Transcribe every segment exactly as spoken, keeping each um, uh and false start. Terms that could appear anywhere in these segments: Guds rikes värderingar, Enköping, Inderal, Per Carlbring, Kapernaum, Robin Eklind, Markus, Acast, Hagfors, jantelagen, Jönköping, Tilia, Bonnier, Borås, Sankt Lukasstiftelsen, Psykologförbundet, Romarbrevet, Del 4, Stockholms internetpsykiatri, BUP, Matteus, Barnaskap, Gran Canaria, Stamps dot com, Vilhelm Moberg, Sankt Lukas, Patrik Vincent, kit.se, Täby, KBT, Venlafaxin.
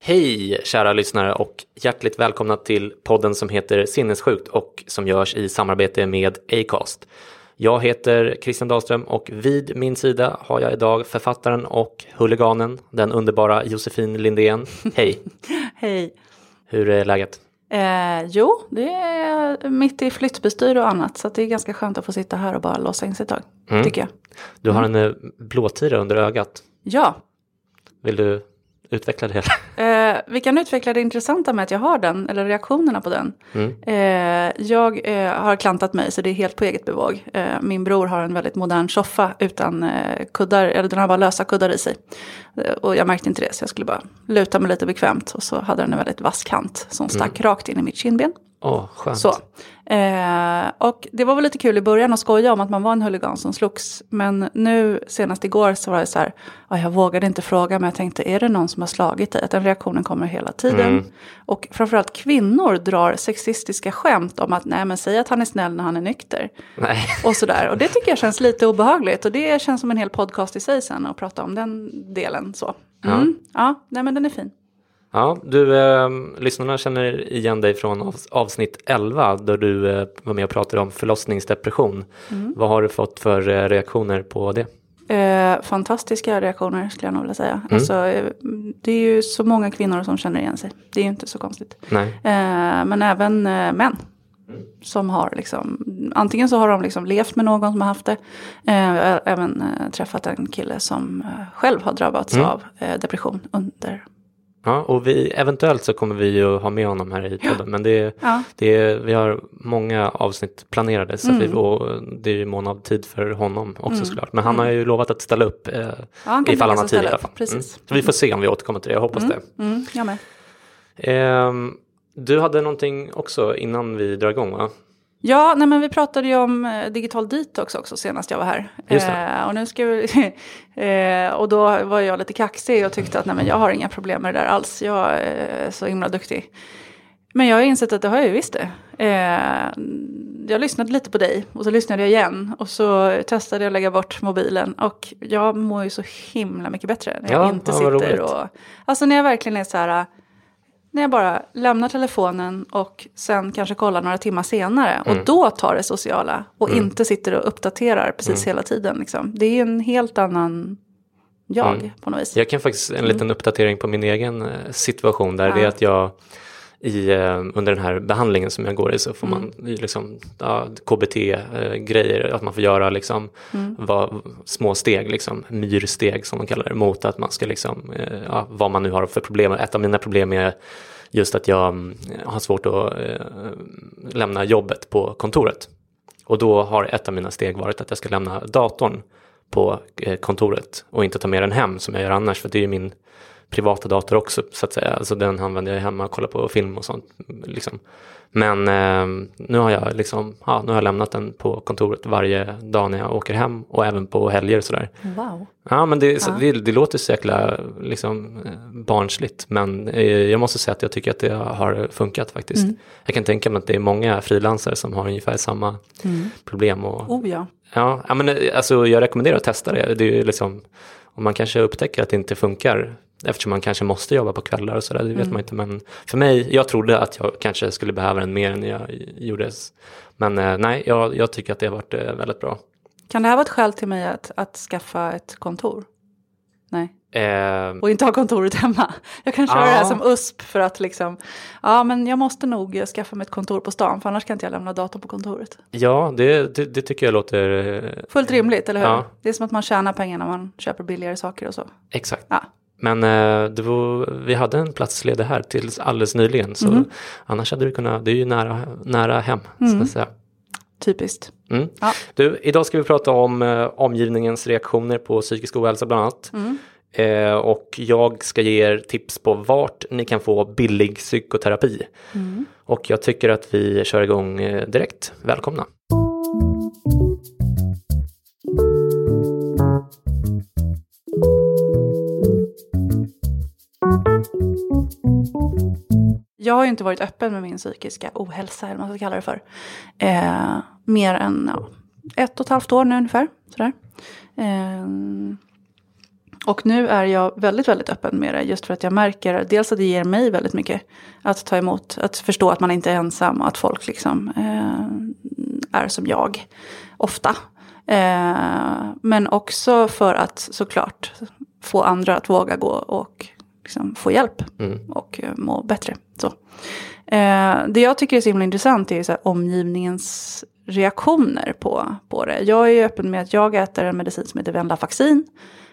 Hej kära lyssnare och hjärtligt välkomna till podden som heter Sinnessjukt och som görs i samarbete med Acast. Jag heter Christian Dahlström och vid min sida har jag idag författaren och huliganen, den underbara Josefin Lindén. Hej! Hej! Hur är läget? Eh, jo, det är mitt i flyttbestyr och annat, så det är ganska skönt att få sitta här och bara låsa in sig ett tag, mm. tycker jag. Du har mm. en blåtira under ögat. Ja. Vill du utveckla det? Eh, vi kan utveckla det intressanta med att jag har den, eller reaktionerna på den. Mm. Eh, jag eh, har klantat mig, så det är helt på eget bevåg. Eh, min bror har en väldigt modern soffa utan eh, kuddar, eller den har bara lösa kuddar i sig. Eh, och jag märkte inte det, så jag skulle bara luta mig lite bekvämt. Och så hade den en väldigt vass kant som stack mm. rakt in i mitt kindben. Åh, skönt. Så. Eh, och det var väl lite kul i början att skoja om att man var en huligan som slogs. Men nu, senast igår, så var det så här, ja, jag vågade inte fråga, men jag tänkte, är det någon som har slagit dig? Att den reaktionen kommer hela tiden. Mm. Och framförallt kvinnor drar sexistiska skämt om att, nej men säg att han är snäll när han är nykter. Nej. Och sådär. Och det tycker jag känns lite obehagligt. Och det känns som en hel podcast i sig sen att prata om den delen så. Mm. Ja. ja, nej men den är fin. Ja, du, eh, lyssnarna känner igen dig från av, avsnitt elva där du eh, var med och pratade om förlossningsdepression. Mm. Vad har du fått för eh, reaktioner på det? Eh, fantastiska reaktioner skulle jag nog vilja säga. Mm. Alltså, eh, det är ju så många kvinnor som känner igen sig. Det är ju inte så konstigt. Nej. Eh, men även eh, män. Som har liksom, antingen så har de liksom levt med någon som har haft det. Eh, även eh, träffat en kille som eh, själv har drabbats mm. av eh, depression under. Ja, och vi, eventuellt så kommer vi ju ha med honom här i podden. Men det, ja. det, vi har många avsnitt planerade. Så mm. vi, och det är ju mån av tid för honom också mm. såklart. Men han mm. har ju lovat att ställa upp eh, ja, ifall han har tid i alla fall. Mm. Så vi får se om vi återkommer till det. Jag hoppas mm. det. Mm. Jag med. Eh, du hade någonting också innan vi drar igång, va? Ja, nej men vi pratade ju om digital detox också senast jag var här. Just det. Eh, och nu ska vi, eh, och då var jag lite kaxig och tyckte att nej men jag har inga problem med det där alls. Jag är så himla duktig. Men jag har insett att det har jag ju visst det. Eh, jag lyssnade lite på dig och så lyssnade jag igen. Och så testade jag att lägga bort mobilen. Och jag mår ju så himla mycket bättre när jag ja, inte sitter och... Alltså när jag verkligen är så här... När jag bara lämnar telefonen och sen kanske kollar några timmar senare. Mm. Och då tar det sociala och mm. inte sitter och uppdaterar precis mm. hela tiden. Liksom. Det är en helt annan jag mm. på något vis. Jag kan faktiskt en liten mm. uppdatering på min egen situation där. Ja. Det är att jag i, under den här behandlingen som jag går i så får mm. man liksom, ja, K B T-grejer. Att man får göra liksom, mm. vad, små steg, liksom, myrsteg som de kallar det. Mot att man ska, liksom, ja, vad man nu har för problem. Ett av mina problem är just att jag har svårt att eh, lämna jobbet på kontoret. Och då har ett av mina steg varit att jag ska lämna datorn på kontoret. Och inte ta med den hem som jag gör annars. För det är ju min... privata dator också, så att säga. Alltså den använder jag hemma och kollar på film och sånt. Liksom. Men eh, nu har jag liksom, ja, nu har jag lämnat den på kontoret varje dag när jag åker hem. Och även på helger sådär. Wow. Ja, men det, så, ja. det, det låter så jäkla liksom, barnsligt. Men eh, jag måste säga att jag tycker att det har funkat faktiskt. Mm. Jag kan tänka mig att det är många frilansare som har ungefär samma mm. problem. Och, oh ja. Ja, ja men, alltså, jag rekommenderar att testa det. Det är ju liksom, om man kanske upptäcker att det inte funkar, eftersom man kanske måste jobba på kvällar och sådär, det vet mm. man inte. Men för mig, jag trodde att jag kanske skulle behöva den mer än jag gjorde. Men eh, nej, jag, jag tycker att det har varit eh, väldigt bra. Kan det här vara ett skäl till mig att, att skaffa ett kontor? Nej. Eh, och inte ha kontoret hemma. Jag kan köra ah. det här som U S P för att liksom, ja men jag måste nog skaffa mig ett kontor på stan, för annars kan inte jag lämna datorn på kontoret. Ja, det, det, det tycker jag låter... Fullt rimligt, eller hur? Ja. Det är som att man tjänar pengar när man köper billigare saker och så. Exakt. Ja. Men eh, det var, vi hade en platsledig här tills alldeles nyligen, så mm. annars hade du kunnat, det är ju nära, nära hem, mm. så att säga. Typiskt. Mm. Ja. Du, idag ska vi prata om eh, omgivningens reaktioner på psykisk ohälsa bland annat. Mm. Eh, och jag ska ge er tips på vart ni kan få billig psykoterapi. Mm. Och jag tycker att vi kör igång eh, direkt. Välkomna. Jag har ju inte varit öppen med min psykiska ohälsa, eller vad man ska kalla det för. Eh, mer än ja, ett och ett halvt år nu ungefär. Sådär. Eh, och nu är jag väldigt, väldigt öppen med det. Just för att jag märker, dels att det ger mig väldigt mycket att ta emot. Att förstå att man inte är ensam och att folk liksom, eh, är som jag. Ofta. Eh, men också för att såklart få andra att våga gå och... Liksom få hjälp mm. och må bättre. Så. Eh, det jag tycker är så himla intressant är så här omgivningens reaktioner på, på det. Jag är ju öppen med att jag äter en medicin som heter Venlafaxin.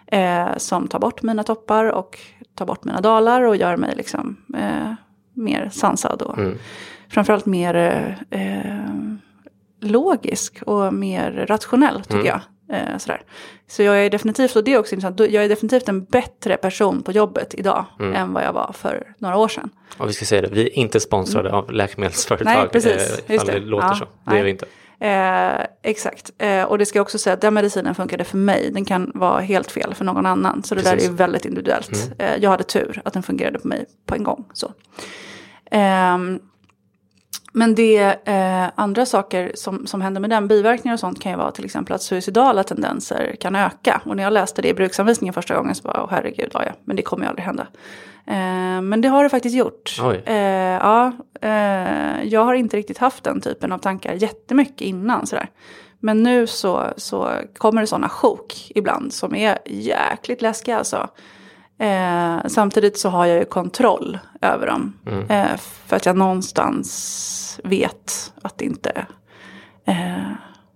Eh, som tar bort mina toppar och tar bort mina dalar. Och gör mig liksom, eh, mer sansad. Och mm. framförallt mer eh, logisk och mer rationell tycker mm. jag. Sådär. Så jag är definitivt, och det är också intressant, jag är definitivt en bättre person på jobbet idag mm. än vad jag var för några år sedan. Och vi ska säga det, vi är inte sponsrade mm. av läkemedelsföretag. Nej, precis. Eh, just det. Det låter ja, så, nej. Det är vi inte. Eh, exakt, eh, och det ska jag också säga att den medicinen funkade för mig, den kan vara helt fel för någon annan. Så det precis. Där är väldigt individuellt. Mm. Eh, jag hade tur att den fungerade på mig på en gång. Så. Eh, Men det eh, andra saker som, som händer med den, biverkningar och sånt, kan ju vara till exempel att suicidala tendenser kan öka. Och när jag läste det i bruksanvisningen första gången så bara, oh, herregud, ja, men det kommer ju aldrig hända. Eh, men det har det faktiskt gjort. Eh, ja, eh, jag har inte riktigt haft den typen av tankar jättemycket innan sådär. Men nu så, så kommer det sådana sjok ibland som är jäkligt läskiga alltså. Eh, samtidigt så har jag ju kontroll över dem mm. eh, för att jag någonstans vet att det inte eh,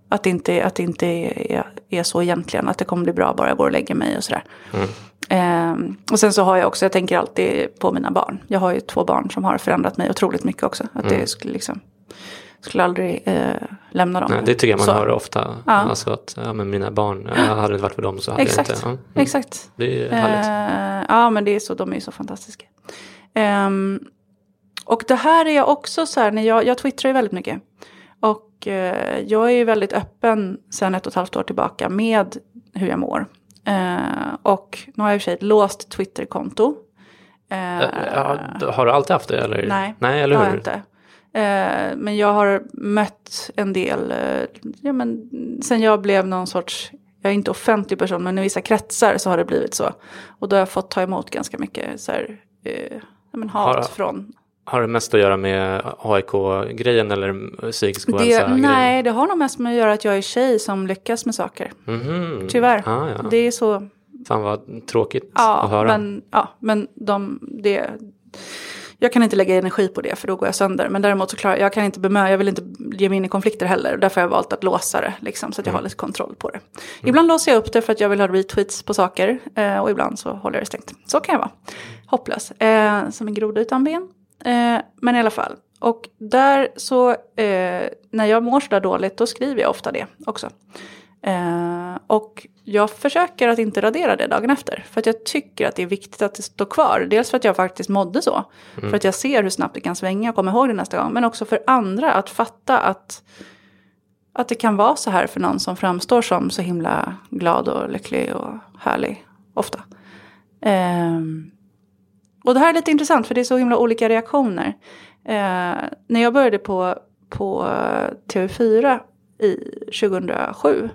att det inte, att det inte är, är så egentligen, att det kommer bli bra bara jag går och lägger mig och sådär mm. eh, och sen så har jag också, jag tänker alltid på mina barn, jag har ju två barn som har förändrat mig otroligt mycket också, att mm. det skulle liksom skulle aldrig eh, lämna dem. Nej, det tycker jag man så. Hör ofta. Ja. Alltså att ja, men mina barn, jag hade det varit för dem så hade exakt. Jag inte. Ja. Mm. Exakt. Det är härligt. Eh, ja, men det är så, de är ju så fantastiska. Eh, och det här är jag också så här, när jag, jag twittrar ju väldigt mycket. Och eh, jag är ju väldigt öppen sedan ett och ett halvt år tillbaka med hur jag mår. Eh, och nu har jag i och för sig ett låst Twitterkonto. Eh, ja, har du alltid haft det? Eller? Nej, nej eller hur? Har jag inte. Eh, men jag har mött en del, eh, ja, men sen jag blev någon sorts, jag är inte offentlig person, men i vissa kretsar så har det blivit så. Och då har jag fått ta emot ganska mycket så här, eh, ja, men hat har, från. Har det mest att göra med A I K-grejen eller psykisk ohälsa-grejen? Nej, det har nog mest med att göra att jag är tjej som lyckas med saker. Mm-hmm. Tyvärr, ah, ja. Det är så. Fan vad tråkigt ja, att höra. Men, ja, men de, det... Jag kan inte lägga energi på det för då går jag sönder. Men däremot så klarar jag, kan inte bemöta, jag vill inte ge mig in i konflikter heller. Därför har jag valt att låsa det liksom, så att jag mm. har lite kontroll på det. Mm. Ibland låser jag upp det för att jag vill ha retweets på saker. Eh, och ibland så håller jag det stängt. Så kan jag vara. Hopplös. Eh, som en groda utan ben. Eh, men i alla fall. Och där så, eh, när jag mår så där dåligt, då skriver jag ofta det också. Eh, och jag försöker att inte radera det dagen efter. För att jag tycker att det är viktigt att det står kvar. Dels för att jag faktiskt mådde så. Mm. För att jag ser hur snabbt det kan svänga och kommer ihåg det nästa gång. Men också för andra att fatta att, att det kan vara så här för någon som framstår som så himla glad och lycklig och härlig ofta. Eh, och det här är lite intressant för det är så himla olika reaktioner. Eh, när jag började på, på T V fyra i tjugohundrasju.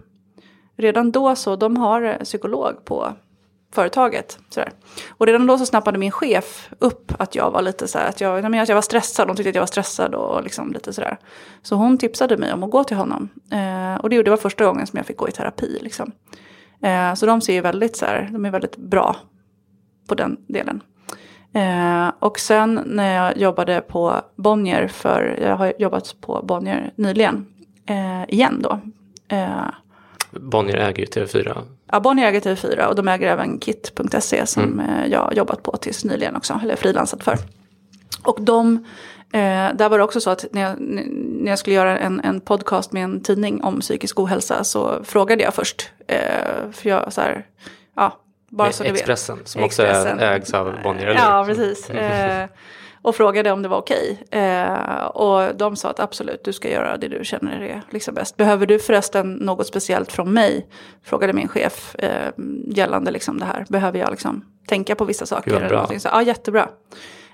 Redan då så, de har psykolog på företaget. Sådär. Och redan då så snappade min chef upp att jag var lite så här, att jag, att jag var stressad. De tyckte att jag var stressad och liksom lite sådär. Så hon tipsade mig om att gå till honom. Eh, och det, det var första gången som jag fick gå i terapi liksom. Eh, så de ser ju väldigt så här, de är väldigt bra på den delen. Eh, och sen när jag jobbade på Bonnier, för jag har jobbat på Bonnier nyligen eh, igen då. Eh, Bonnier äger ju T V fyra. Ja, Bonnier äger T V fyra och de äger även kit punkt se som mm. jag har jobbat på tills nyligen också, eller frilansat för. Och de, eh, där var det också så att när jag, när jag skulle göra en, en podcast med en tidning om psykisk ohälsa så frågade jag först. Eh, för jag så här, ja, bara så du vet. Expressen, som också Expressen. Ägs av Bonnier. Eller? Ja, precis. Eh, och frågade om det var okej. Eh, och de sa att absolut, du ska göra det du känner är liksom bäst. Behöver du förresten något speciellt från mig? Frågade min chef eh, gällande liksom det här. Behöver jag liksom tänka på vissa saker? Eller någonting? Så, ja, jättebra.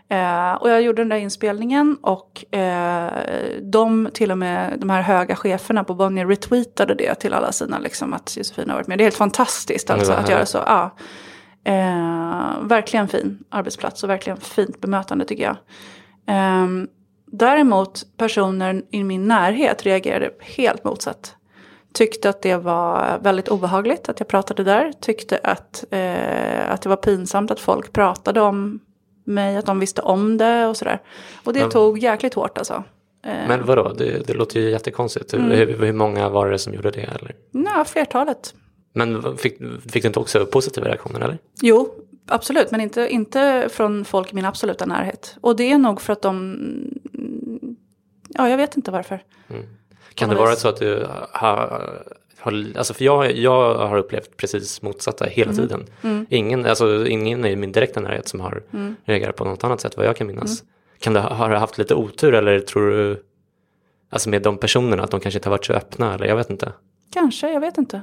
Eh, och jag gjorde den där inspelningen och eh, de, till och med de här höga cheferna på Bonnier retweetade det till alla sina liksom, att Josefin har varit med. Det är helt fantastiskt alltså, att göra så. Ja. Eh, verkligen fin arbetsplats och verkligen fint bemötande tycker jag. Eh, däremot personer i min närhet reagerade helt motsatt. Tyckte att det var väldigt obehagligt att jag pratade där. Tyckte att, eh, att det var pinsamt att folk pratade om mig, att de visste om det och sådär. Och det men, tog jäkligt hårt alltså. Men vadå? Det, det låter ju jättekonstigt. Mm. Hur, hur många var det som gjorde det? Eller? Nej, flertalet. Men fick, fick du inte också positiva reaktioner eller? Jo, absolut. Men inte, inte från folk i min absoluta närhet. Och det är nog för att de... Ja, jag vet inte varför. Mm. Kan det vara så att du har... Alltså för jag, jag har upplevt precis motsatta hela mm. tiden. Mm. Ingen, alltså ingen i min direkta närhet som har mm. reagerat på något annat sätt vad jag kan minnas. Mm. Kan du ha haft lite otur eller tror du alltså med de personerna att de kanske inte har varit så öppna eller jag vet inte. Kanske, jag vet inte.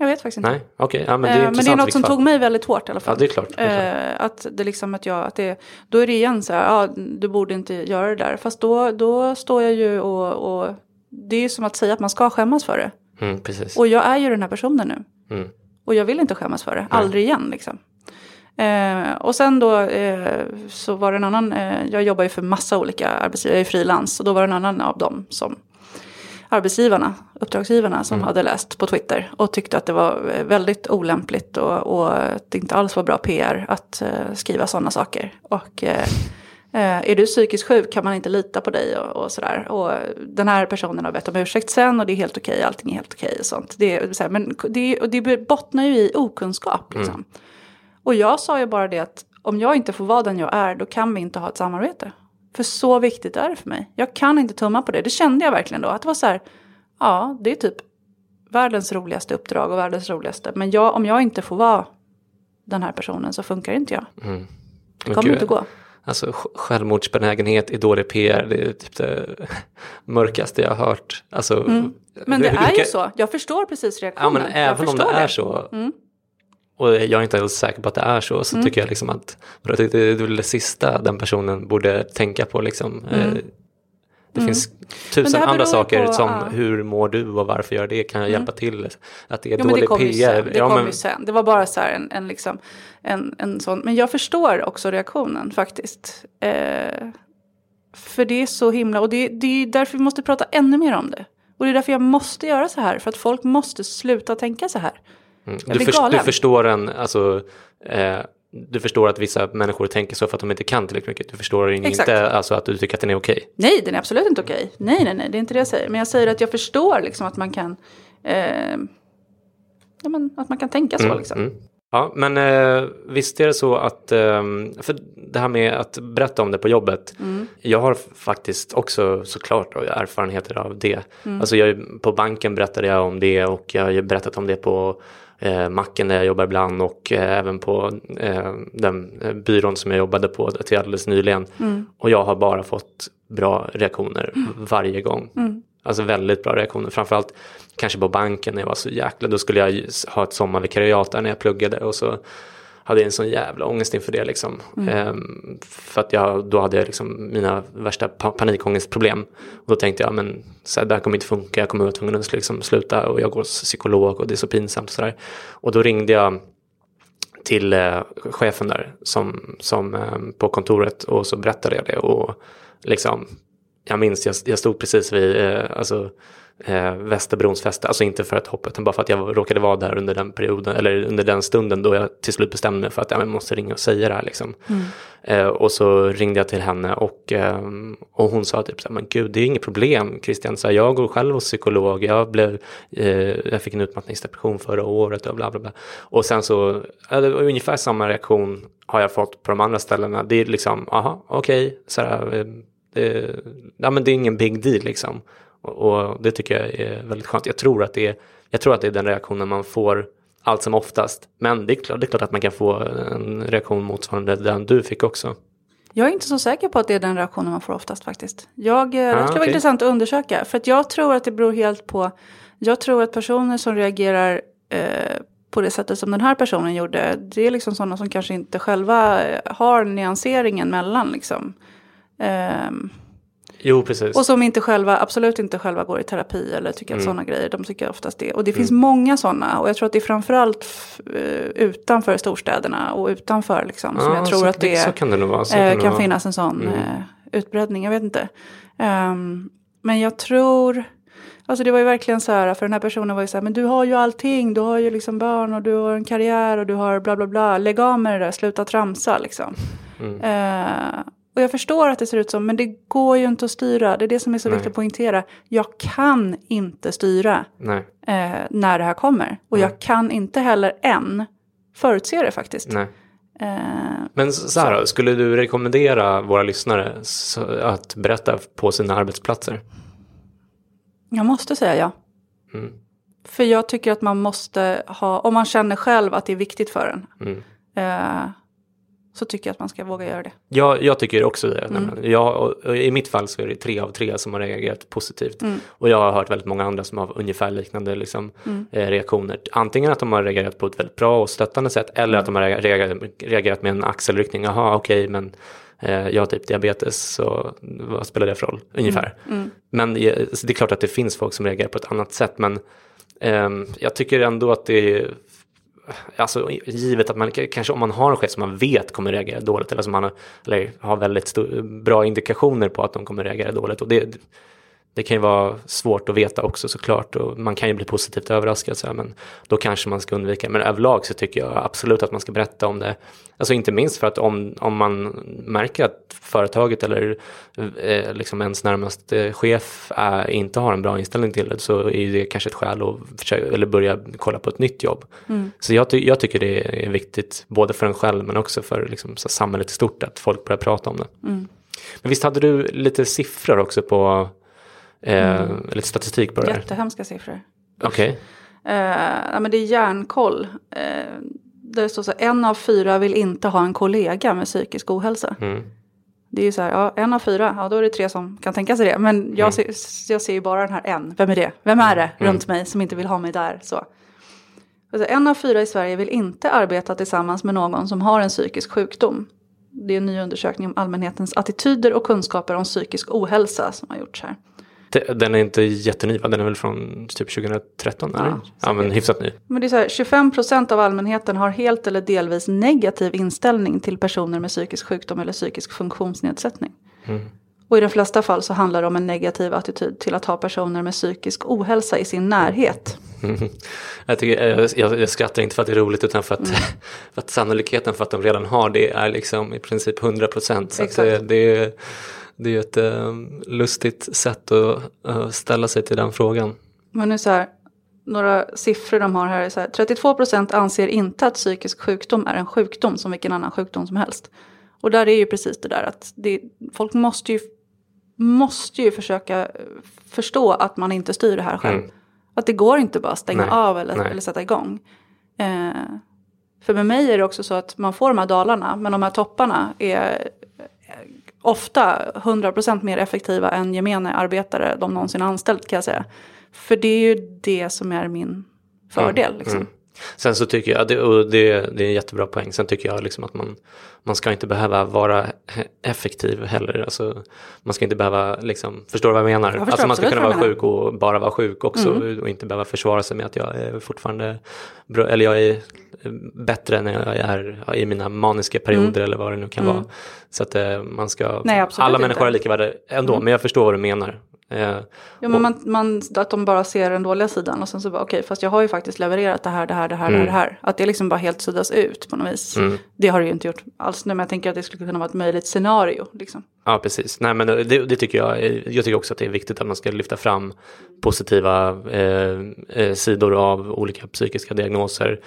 Jag vet faktiskt inte. Nej, okej. Okay. Ja, men, eh, men det är något som tog mig väldigt hårt i alla fall. Ja, det är klart. Det är klart. Eh, att det liksom att jag, att det, då är det igen så här, ja, du borde inte göra det där. Fast då, då står jag ju och, och det är ju som att säga att man ska skämmas för det. Mm, precis. Och jag är ju den här personen nu. Mm. Och jag vill inte skämmas för det. Aldrig Nej. igen liksom. Eh, och sen då eh, så var det en annan. Eh, jag jobbar ju för massa olika arbetsgivare. Jag är frilans. Och då var det en annan av dem som arbetsgivarna, uppdragsgivarna som mm. hade läst på Twitter. Och tyckte att det var väldigt olämpligt. Och, och att det inte alls var bra P R att eh, skriva sådana saker. Och... Eh, Eh, är du psykiskt sjuk kan man inte lita på dig och, och sådär. Och den här personen har bett om ursäkt sen och det är helt okej, allting är helt okej och sånt. Det, så här, men det, det bottnar ju i okunskap liksom. Mm. Och jag sa ju bara det att om jag inte får vara den jag är, då kan vi inte ha ett samarbete. För så viktigt är det för mig. Jag kan inte tumma på det. Det kände jag verkligen då. Att det var så här, ja det är typ världens roligaste uppdrag och världens roligaste. Men jag, om jag inte får vara den här personen så funkar inte jag. Mm. Det kommer inte gå. Alltså självmordsbenägenhet i dålig P R, det är typ det mörkaste jag har hört. Alltså, mm. Men det hur, är ju kan... så, jag förstår precis reaktionen. Ja, men även om det, det är så, mm. och jag är inte alls säker på att det är så, så mm. tycker jag liksom att jag tyckte det var det sista den personen borde tänka på liksom. Mm. Eh, Det mm. finns tusen andra saker på, som ja. hur mår du och varför gör det? Kan jag hjälpa mm. till? Att det är jo, dålig P R. Det ja, kom men... ju sen. Det var bara så här en, en, liksom, en, en sån. Men jag förstår också reaktionen faktiskt. Eh, för det är så himla. Och det, det är därför vi måste prata ännu mer om det. Och det är därför jag måste göra så här. För att folk måste sluta tänka så här. Mm. Du, för, du förstår en... Alltså, eh, du förstår att vissa människor tänker så för att de inte kan tillräckligt mycket. Du förstår inte Exakt. alltså att du tycker att den är okej. Nej, den är absolut inte okej. Nej, nej, nej, det är inte det jag säger. Men jag säger att jag förstår liksom att man kan eh, ja, men, att man kan tänka så. Mm, liksom. Mm. Ja, men eh, visst är det så att, eh, för det här med att berätta om det på jobbet, mm. jag har faktiskt också såklart erfarenheter av det. Mm. Alltså jag, på banken berättade jag om det, och jag har berättat om det på eh, macken där jag jobbar ibland, och eh, även på eh, den byrån som jag jobbade på till alldeles nyligen. Mm. Och jag har bara fått bra reaktioner mm. varje gång. Mm. Alltså väldigt bra reaktioner. Framförallt kanske på banken när jag var så jäkla. Då skulle jag ha ett sommarvikariat där när jag pluggade. Och så hade jag en sån jävla ångest inför det. Liksom. Mm. Ehm, för att jag, då hade jag liksom mina värsta pa- panikångestproblem. Och då tänkte jag, men så här, det här kommer inte funka. Jag kommer vara tvungen att liksom sluta. Och jag går hos psykolog och det är så pinsamt. Och, så där. Och då ringde jag till eh, chefen där som, som, eh, på kontoret. Och så berättade jag det. Och liksom... Jag minns, jag, jag stod precis vid eh, alltså, eh, Västerbrons fest. Alltså inte för att hoppa, utan bara för att jag råkade vara där under den perioden, eller under den stunden då jag till slut bestämde mig för att ja, jag måste ringa och säga det här. Liksom. Mm. Eh, och så ringde jag till henne och, eh, och hon sa typ så här, men gud, det är inget problem, Christian. Så här, jag går själv hos psykolog. Jag, blev, eh, jag fick en utmattningsdepression förra året och bla bla bla. Och sen så, eh, det var ungefär samma reaktion har jag fått på de andra ställena. Det är liksom, aha, okej, okay, så här... Eh, Det, ja, men det är ingen big deal liksom, och, och det tycker jag är väldigt skönt. Jag tror att det är, jag tror att det är den reaktionen man får allt som oftast, men det är klart, det är klart att man kan få en reaktion motsvarande den du fick också. Jag är inte så säker på att det är den reaktionen man får oftast faktiskt. Jag, ah, det skulle okay. vara intressant att undersöka, för att jag tror att det beror helt på, jag tror att personer som reagerar eh, på det sättet som den här personen gjorde, det är liksom sådana som kanske inte själva har nyanseringen mellan liksom. Um, jo, precis. Och som inte själva, absolut inte själva går i terapi eller tycker mm. att sådana grejer, de tycker oftast det. Och det finns mm. många sådana, och jag tror att det är framförallt f- utanför storstäderna och utanför liksom, ja, som jag tror att det, det kan, det vara, kan, det kan finnas en sån mm. uh, utbredning, jag vet inte. Um, men jag tror, alltså det var ju verkligen så här, för den här personen var ju så här, men du har ju allting, du har ju liksom barn och du har en karriär och du har bla bla bla, lägg av med det där, sluta tramsa liksom. Mm. Uh, Och jag förstår att det ser ut som, men det går ju inte att styra. Det är det som är så Nej. viktigt att poängtera. Jag kan inte styra eh, när det här kommer. Och Nej. jag kan inte heller än förutse det faktiskt. Nej. Eh, men Sara, så. skulle du rekommendera våra lyssnare att berätta på sina arbetsplatser? Jag måste säga ja. Mm. För jag tycker att man måste ha, om man känner själv att det är viktigt för en. Mm. Eh, så tycker jag att man ska våga göra det. Ja, jag tycker också det. Mm. Jag, i mitt fall så är det tre av tre som har reagerat positivt. Mm. Och jag har hört väldigt många andra som har ungefär liknande liksom, mm. eh, reaktioner. Antingen att de har reagerat på ett väldigt bra och stöttande sätt. Eller mm. att de har reagerat, reagerat med en axelryckning. Jaha, okej, okay, men eh, jag har typ diabetes, så vad spelar det för roll? Ungefär. Mm. Mm. Men det är klart att det finns folk som reagerar på ett annat sätt. Men eh, jag tycker ändå att det är... Alltså givet att man kanske, om man har en chef som man vet kommer reagera dåligt, eller som man har, eller har väldigt stor, bra indikationer på att de kommer reagera dåligt, och det, det kan ju vara svårt att veta också såklart, och man kan ju bli positivt överraskad så här, men då kanske man ska undvika, men överlag så tycker jag absolut att man ska berätta om det, alltså inte minst för att om, om man märker att företaget eller eh, liksom ens närmaste chef är, inte har en bra inställning till det, så är det kanske ett skäl att försöka, eller börja kolla på ett nytt jobb. Mm. Så jag, ty- jag tycker det är viktigt både för en själv men också för liksom, så samhället i stort, att folk börjar prata om det. Mm. Men visst hade du lite siffror också på Mm. Eh, lite statistik på det här. Jättehemska siffror. Okej. Okay. Eh, ja, men det är hjärnkoll. Eh, där det står så här, en av fyra vill inte ha en kollega med psykisk ohälsa. Mm. Det är ju så här, ja, en av fyra, ja då är det tre som kan tänka sig det. Men jag, mm. ser, jag ser ju bara den här en. Vem är det? Vem är det mm. runt mig som inte vill ha mig där? Så. Alltså, en av fyra i Sverige vill inte arbeta tillsammans med någon som har en psykisk sjukdom. Det är en ny undersökning om allmänhetens attityder och kunskaper om psykisk ohälsa som har gjorts här. Den är inte jätteny, den är väl från typ tjugohundratretton, ja, eller? Ja, men hyfsat ny. Men det är så här, tjugofem procent av allmänheten har helt eller delvis negativ inställning till personer med psykisk sjukdom eller psykisk funktionsnedsättning. Mm. Och i de flesta fall så handlar det om en negativ attityd till att ha personer med psykisk ohälsa i sin närhet. Mm. Jag, tycker, jag, jag, jag skrattar inte för att det är roligt, utan för att, mm. för att sannolikheten för att de redan har det är liksom i princip hundra procent. Så Exakt. Att det, det är... Det är ju ett äh, lustigt sätt att äh, ställa sig till den frågan. Men nu så här, några siffror de har här är så här. trettiotvå procent anser inte att psykisk sjukdom är en sjukdom som vilken annan sjukdom som helst. Och där är ju precis det där att det, folk måste ju, måste ju försöka förstå att man inte styr det här själv. Mm. Att det går inte bara att stänga Nej. av eller, eller sätta igång. Eh, för med mig är det också så att man får de här dalarna. Men de här topparna är ofta hundra procent mer effektiva än gemene arbetare de någonsin anställt kan jag säga. För det är ju det som är min fördel. Mm. Liksom. Mm. Sen så tycker jag, det, och det, det är en jättebra poäng, sen tycker jag liksom att man, man ska inte behöva vara effektiv heller. Alltså, man ska inte behöva, liksom, förstår du vad jag menar? Jag alltså, man ska kunna vara sjuk och bara vara sjuk också mm. och inte behöva försvara sig med att jag är fortfarande bra, eller jag är bättre när jag är i mina maniska perioder mm. eller vad det nu kan mm. vara. Så att man ska, Nej, alla människor inte. Är lika värda ändå, mm. men jag förstår vad du menar. Ja, men och, man, man, att de bara ser den dåliga sidan och sen så bara okej, okay, fast jag har ju faktiskt levererat det här, det här, det här, mm. det här. Att det liksom bara helt suddas ut på något vis. Mm. Det har det ju inte gjort alls nu, men jag tänker att det skulle kunna vara ett möjligt scenario. Liksom. Ja, precis. Nej, men det, det tycker jag, jag tycker också att det är viktigt att man ska lyfta fram positiva eh, sidor av olika psykiska diagnoser.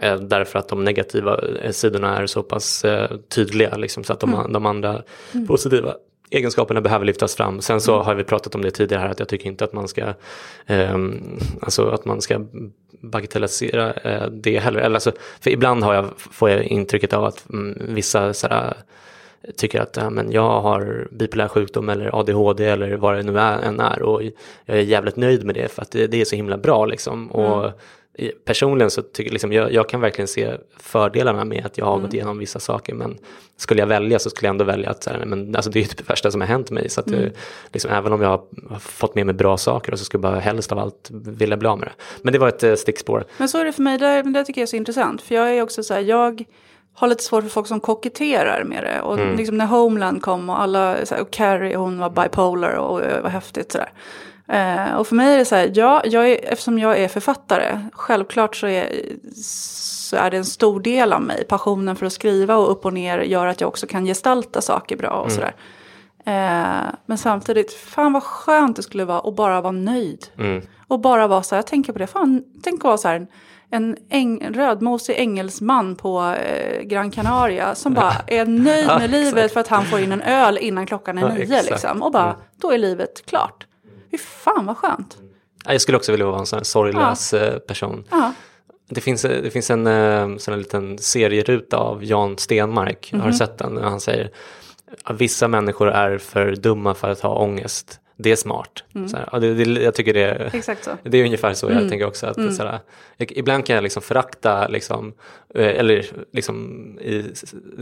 Eh, därför att de negativa sidorna är så pass eh, tydliga liksom, så att de, mm. de andra mm. positiva egenskaperna behöver lyftas fram. Sen så mm. har vi pratat om det tidigare här, att jag tycker inte att man ska eh, alltså att man ska bagatellisera eh, det heller. Eller alltså, för ibland har jag, får jag intrycket av att mm, vissa sådär, tycker att ja, men jag har bipolär sjukdom eller A D H D eller vad det nu är, än är, och jag är jävligt nöjd med det för att det, det är så himla bra liksom. Och mm. personligen så tycker liksom, jag, jag kan verkligen se fördelarna med att jag har gått mm. igenom vissa saker, men skulle jag välja så skulle jag ändå välja att så här, men, alltså, det är ju typ det värsta som har hänt mig, så att, mm. liksom, även om jag har fått med mig bra saker och så skulle jag bara helst av allt vilja bli av med det. Men det var ett eh, stickspår. Men så är det för mig, det, det tycker jag är så intressant, för jag är också så här, jag har lite svårt för folk som koketterar med det, och mm. liksom när Homeland kom och alla så här, och Carrie, hon var bipolar och, och var häftigt sådär. Uh, och för mig är det så här, ja, jag är, eftersom jag är författare, självklart så är, så är det en stor del av mig. Passionen för att skriva och upp och ner gör att jag också kan gestalta saker bra och mm. sådär. Uh, men samtidigt, fan vad skönt det skulle vara att bara vara nöjd. Mm. Och bara vara så här, jag tänker på det, fan, tänk att vara så här, en, äng, en rödmosig engelsman på eh, Gran Canaria som bara är nöjd med ja, livet för att han får in en öl innan klockan är ja, nio liksom. Och bara, då är livet klart. Fy fan vad skönt. Jag skulle också vilja vara en sån här sorglös ja. person. Ja. Det finns, det finns en sån här liten serieruta av Jan Stenmark. Mm-hmm. Har du sett den? Han säger att vissa människor är för dumma för att ha ångest. Det är smart. Mm. Så här, det, det, jag tycker det, Exakt så. det är ungefär så jag mm. tänker också. Att, mm. så här, ibland kan jag liksom förakta, liksom, eller liksom, i,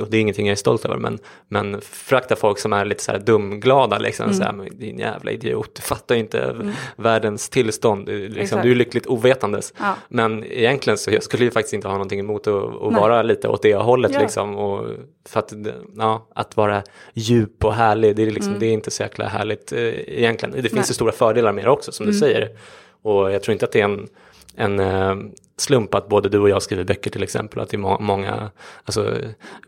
det är ingenting jag är stolt över, men, men förakta folk som är lite så här dumglada. Liksom, mm. så här, men, din jävla idiot, du fattar inte mm. världens tillstånd. Liksom, du är lyckligt ovetandes. Ja. Men egentligen så jag skulle jag faktiskt inte ha någonting emot att, att vara lite åt det hållet. Ja. Liksom, och, för att, ja, att vara djup och härlig, det är, liksom, mm. det är inte så jäkla härligt egentligen. Egentligen. Det finns Nej. ju stora fördelar med det också, som mm. du säger. Och jag tror inte att det är en, en uh, slump att både du och jag skriver böcker till exempel. Att det är må- många, alltså,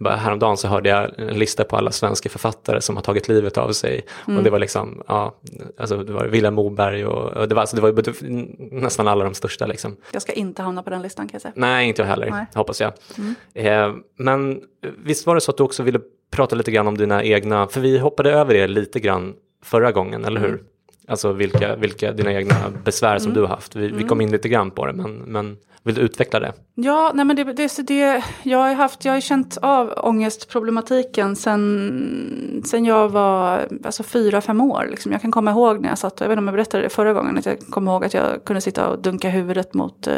bara häromdagen så hörde jag en lista på alla svenska författare som har tagit livet av sig. Mm. Och det var liksom, ja, alltså, det var Vilhelm Moberg och, och det var, alltså, det var nästan alla de största liksom. Jag ska inte hamna på den listan kan jag säga. Nej, inte jag heller, Nej. hoppas jag. Mm. Uh, men visst var det så att du också ville prata lite grann om dina egna, för vi hoppade över det lite grann förra gången, eller hur? Mm. Alltså vilka, vilka dina egna besvär som mm. du har haft. Vi, mm. vi kom in lite grann på det, men, men vill du utveckla det? Ja, nej men det, det, det, jag har haft, jag har känt av ångestproblematiken sen, sen jag var alltså fyra, fem år. Liksom. Jag kan komma ihåg när jag satt, jag vet inte om jag berättade det förra gången, att jag kommer ihåg att jag kunde sitta och dunka huvudet mot, eh,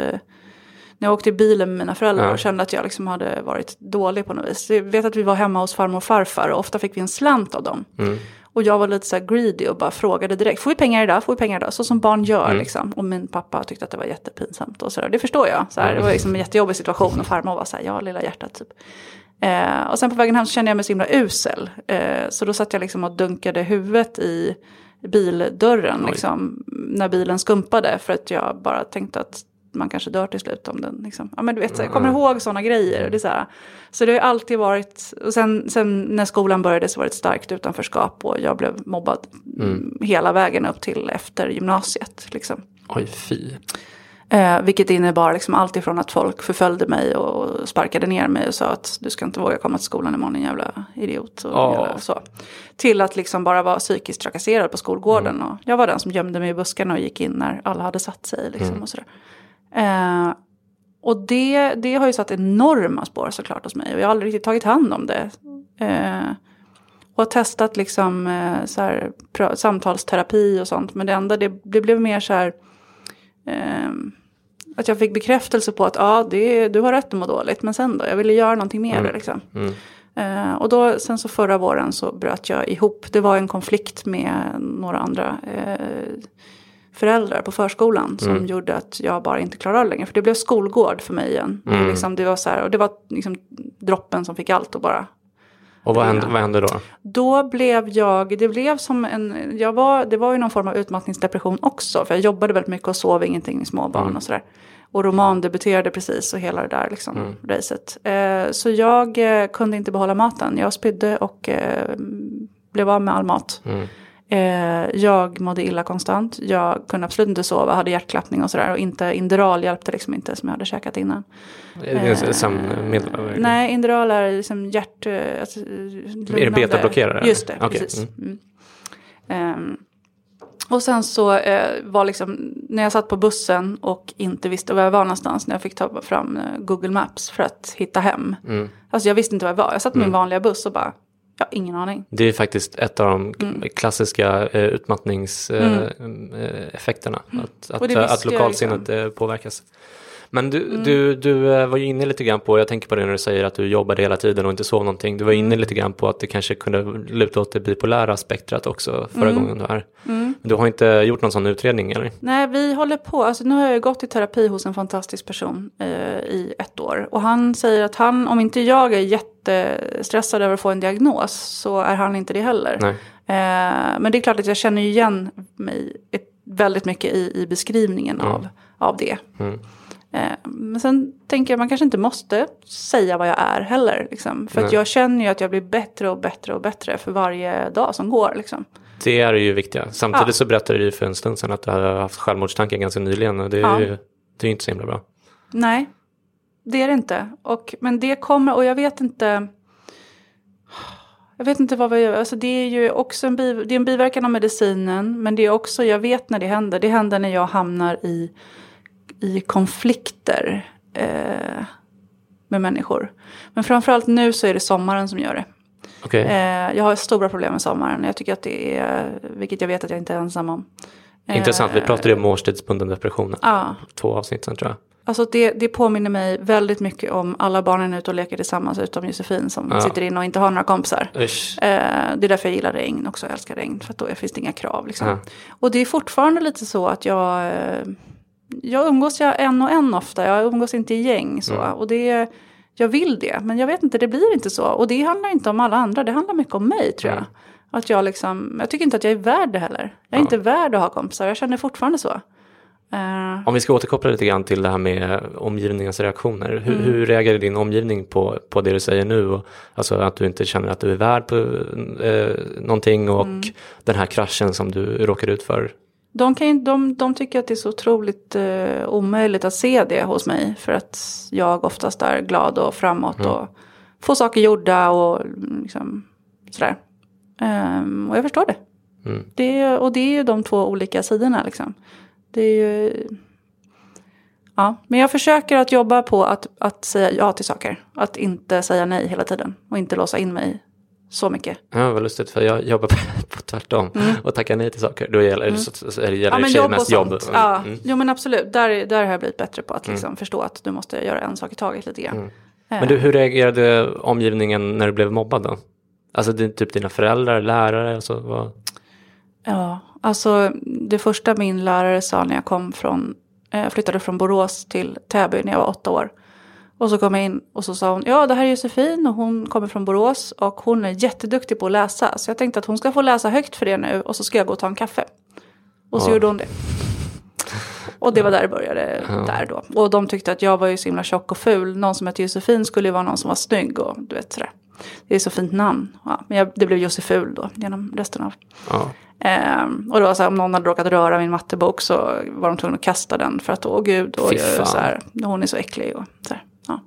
när jag åkte i bilen med mina föräldrar ja. och kände att jag liksom hade varit dålig på något vis. Jag vet att vi var hemma hos farmor och farfar och ofta fick vi en slant av dem. Mm. Och jag var lite så här greedy och bara frågade direkt. Får vi pengar idag? Får vi pengar idag? Så som barn gör mm. liksom. Och min pappa tyckte att det var jättepinsamt och sådär. Det förstår jag. Så här, det var liksom en jättejobbig situation. Och farmor var så här, ja lilla hjärtat typ. Eh, och sen på vägen hem så kände jag mig så himla usel. Eh, så då satt jag liksom och dunkade huvudet i bildörren liksom, när bilen skumpade. För att jag bara tänkte att man kanske dör till slut om den liksom. Ja men du vet så här, kommer ihåg sådana grejer och det är så här. Så det har ju alltid varit, och sen, sen när skolan började så var det ett starkt utanförskap och jag blev mobbad mm. hela vägen upp till efter gymnasiet liksom. Oj fy. Eh, vilket innebar liksom allt ifrån att folk förföljde mig och sparkade ner mig och sa att du ska inte våga komma till skolan imorgon, en jävla idiot. Och oh. jävla så. Till att liksom bara vara psykiskt trakasserad på skolgården. Mm. Och jag var den som gömde mig i buskarna och gick in när alla hade satt sig. Liksom, mm. och, sådär. Eh, och det, det har ju satt enorma spår såklart hos mig. Och jag har aldrig riktigt tagit hand om det. Eh, och testat liksom, eh, såhär, pra- samtalsterapi och sånt. Men det enda, det, det blev mer så här. Eh, Att jag fick bekräftelse på att ja, det, du har rätt att må dåligt. Men sen då, jag ville göra någonting mer. Mm. Liksom. Mm. Eh, och då, sen så förra våren så bröt jag ihop. Det var en konflikt med några andra eh, föräldrar på förskolan. Som mm. gjorde att jag bara inte klarade längre. För det blev skolgård för mig igen. Mm. Liksom, det var så här, och det var liksom droppen som fick allt och bara... Och vad hände, vad hände då? Då blev jag, det blev som en, jag var, det var ju någon form av utmattningsdepression också. För jag jobbade väldigt mycket och sov ingenting i småbarn mm. och sådär. Och roman debuterade precis och hela det där liksom, mm. racet. Eh, så jag eh, kunde inte behålla maten. Jag spydde och eh, blev av med all mat. Mm. Eh, jag mådde illa konstant. Jag kunde absolut inte sova, hade hjärtklappning och sådär. Och inte, Inderal hjälpte liksom inte som jag hade käkat innan. Är det eh, sömnmedel? Nej, Inderal är liksom hjärt... Alltså, är det betablockerare? Just det, okay. Precis. Mm. Mm. Eh, och sen så eh, var liksom... När jag satt på bussen och inte visste var jag var någonstans. När jag fick ta fram Google Maps för att hitta hem. Mm. Alltså jag visste inte var jag var. Jag satt på mm. min vanliga buss och bara... Ja, ingen aning. Det är faktiskt ett av de mm. klassiska eh, utmattningseffekterna. Mm. Eh, att att, att, att lokalsinnet liksom. Påverkas. Men du, mm. du, du var ju inne lite grann på, jag tänker på det när du säger att du jobbade hela tiden och inte sov någonting. Du var inne lite grann på att det kanske kunde luta åt det bipolära spektrat också förra mm. gången du var här. Mm. Du har inte gjort någon sån utredning eller? Nej, vi håller på. Alltså, nu har jag gått i terapi hos en fantastisk person eh, i ett år. Och han säger att han, om inte jag är jättestressad över att få en diagnos så är han inte det heller. Nej. Eh, men det är klart att jag känner igen mig väldigt mycket i, i beskrivningen mm. av, av det. Mm. Men sen tänker jag, man kanske inte måste säga vad jag är heller. Liksom. För att jag känner ju att jag blir bättre och bättre och bättre för varje dag som går. Liksom. Det är ju viktigt. Samtidigt ja. Så berättade du för en stund sedan att du hade haft självmordstankar ganska nyligen. Och det är ja. ju det är inte så himla bra. Nej, det är det inte. Och, men det kommer, och jag vet inte... Jag vet inte vad vi gör. Alltså det är ju också en, biv- det är en biverkan av medicinen. Men det är också, jag vet när det händer. Det händer när jag hamnar i... i konflikter eh, med människor. Men framförallt nu så är det sommaren som gör det. Okay. Eh, jag har stora problem med sommaren. Jag tycker att det är, vilket jag vet att jag inte är ensam om. Eh, Intressant, vi pratade om årstidsbunden depressionen. Ah. Två avsnitt sen tror jag. Alltså det, det påminner mig väldigt mycket om alla barnen ute och leker tillsammans utom Josefin som ah. sitter in och inte har några kompisar. Eh, det är därför jag gillar regn också, jag älskar regn. För att då finns det inga krav liksom. Ah. Och det är fortfarande lite så att jag... Eh, Jag umgås jag en och en ofta. Jag umgås inte i gäng. Så. Mm. Och det, jag vill det. Men jag vet inte, det blir inte så. Och det handlar inte om alla andra. Det handlar mycket om mig, tror jag. Mm. Att jag, liksom, jag tycker inte att jag är värd det heller. Jag är ja. inte värd att ha kompisar. Jag känner fortfarande så. Uh... Om vi ska återkoppla lite grann till det här med omgivningens reaktioner. Hur, mm. hur reagerar din omgivning på, på det du säger nu? Och, alltså att du inte känner att du är värd på eh, någonting. Och mm. den här kraschen som du råkar ut för. De, kan ju, de, de tycker att det är så otroligt eh, omöjligt att se det hos mig. För att jag oftast är glad och framåt mm. och får saker gjorda och liksom, sådär. Um, och jag förstår det. Mm. det. Och det är ju de två olika sidorna liksom. Det är ju... Ja, men jag försöker att jobba på att, att säga ja till saker. Att inte säga nej hela tiden och inte låsa in mig. Så mycket. Ja, vad lustigt. För jag jobbar på, på tvärtom. Mm. Och tackar nej till saker. Då gäller, mm. så, så, så, det gäller ja, tjejer jobb mest jobb. Mm. Ja, mm. Jo, men absolut. Där, där har jag blivit bättre på att liksom mm. förstå att du måste göra en sak i taget lite grann. Mm. Eh. Men du, hur reagerade omgivningen när du blev mobbad då? Alltså din, typ dina föräldrar, lärare? Alltså, vad... Ja, alltså det första min lärare sa när jag kom från... Jag eh, flyttade från Borås till Täby när jag var åtta år. Och så kom jag in och så sa hon, ja det här är Josefin och hon kommer från Borås och hon är jätteduktig på att läsa. Så jag tänkte att hon ska få läsa högt för det nu och så ska jag gå och ta en kaffe. Och så ja. gjorde hon det. Och det var där det började, ja. där då. Och de tyckte att jag var ju så himla tjock och ful. Någon som hette Josefin skulle ju vara någon som var snygg och du vet sådär. Det är så fint namn. Ja, men jag, det blev Joseful då, genom resten av. Ja. Ehm, och då så här, om någon hade råkat röra min mattebok så var de tvungna att kasta den för att, åh gud, och jag, så här, hon är så äcklig och så här, ja.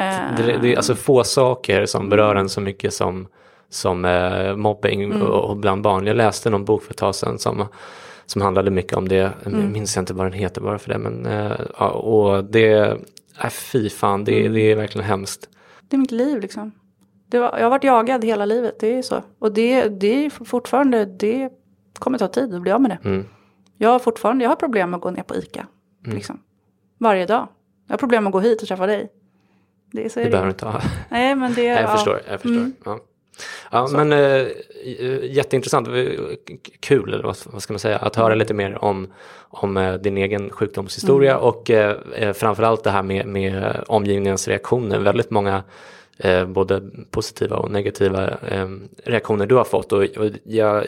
ehm. det, det är alltså få saker som berör en så mycket som, som eh, mobbing mm. och bland barn. Jag läste någon bok för ett tag sedan som som handlade mycket om det. Jag minns inte vad den heter bara för det. Men, äh, och det är, äh, fy fan, det, mm. det är verkligen hemskt. Det är mitt liv liksom. Det var, jag har varit jagad hela livet, det är så. Och det, det är fortfarande, det kommer ta tid att bli av med det. Mm. Jag har fortfarande, jag har problem med att gå ner på ICA. Mm. Liksom. Varje dag. Jag har problem med att gå hit och träffa dig. Det, så är det, det behöver du inte ha. Nej, men det, jag, ja. förstår, jag förstår, mm. ja. Ja, så. Men äh, jätteintressant, kul, eller vad, vad ska man säga, att höra lite mer om, om äh, din egen sjukdomshistoria mm. och äh, framförallt det här med, med omgivningens reaktioner. Väldigt många äh, både positiva och negativa äh, reaktioner du har fått, och, och jag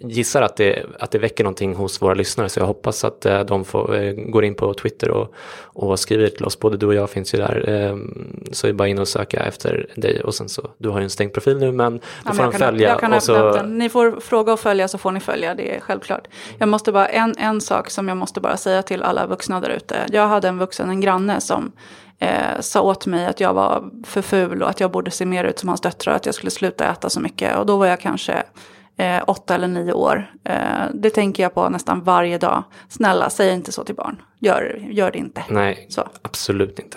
gissar att det, att det väcker någonting hos våra lyssnare, så jag hoppas att äh, de får, äh, går in på Twitter och, och skriver till oss. Både du och jag finns ju där, äh, så är bara in och söka efter dig, och sen så, du har ju en stängd profil nu, men då ja, får de följa. Jag kan och så... Ni får fråga och följa, så får ni följa, det är självklart. Jag måste bara, en, en sak som jag måste bara säga till alla vuxna där ute. Jag hade en vuxen, en granne som Eh, sa åt mig att jag var för ful och att jag borde se mer ut som hans döttrar, att jag skulle sluta äta så mycket, och då var jag kanske eh, åtta eller nio år. Eh, det tänker jag på nästan varje dag. Snälla, säg inte så till barn. Gör, gör det inte. Nej, så. Absolut inte.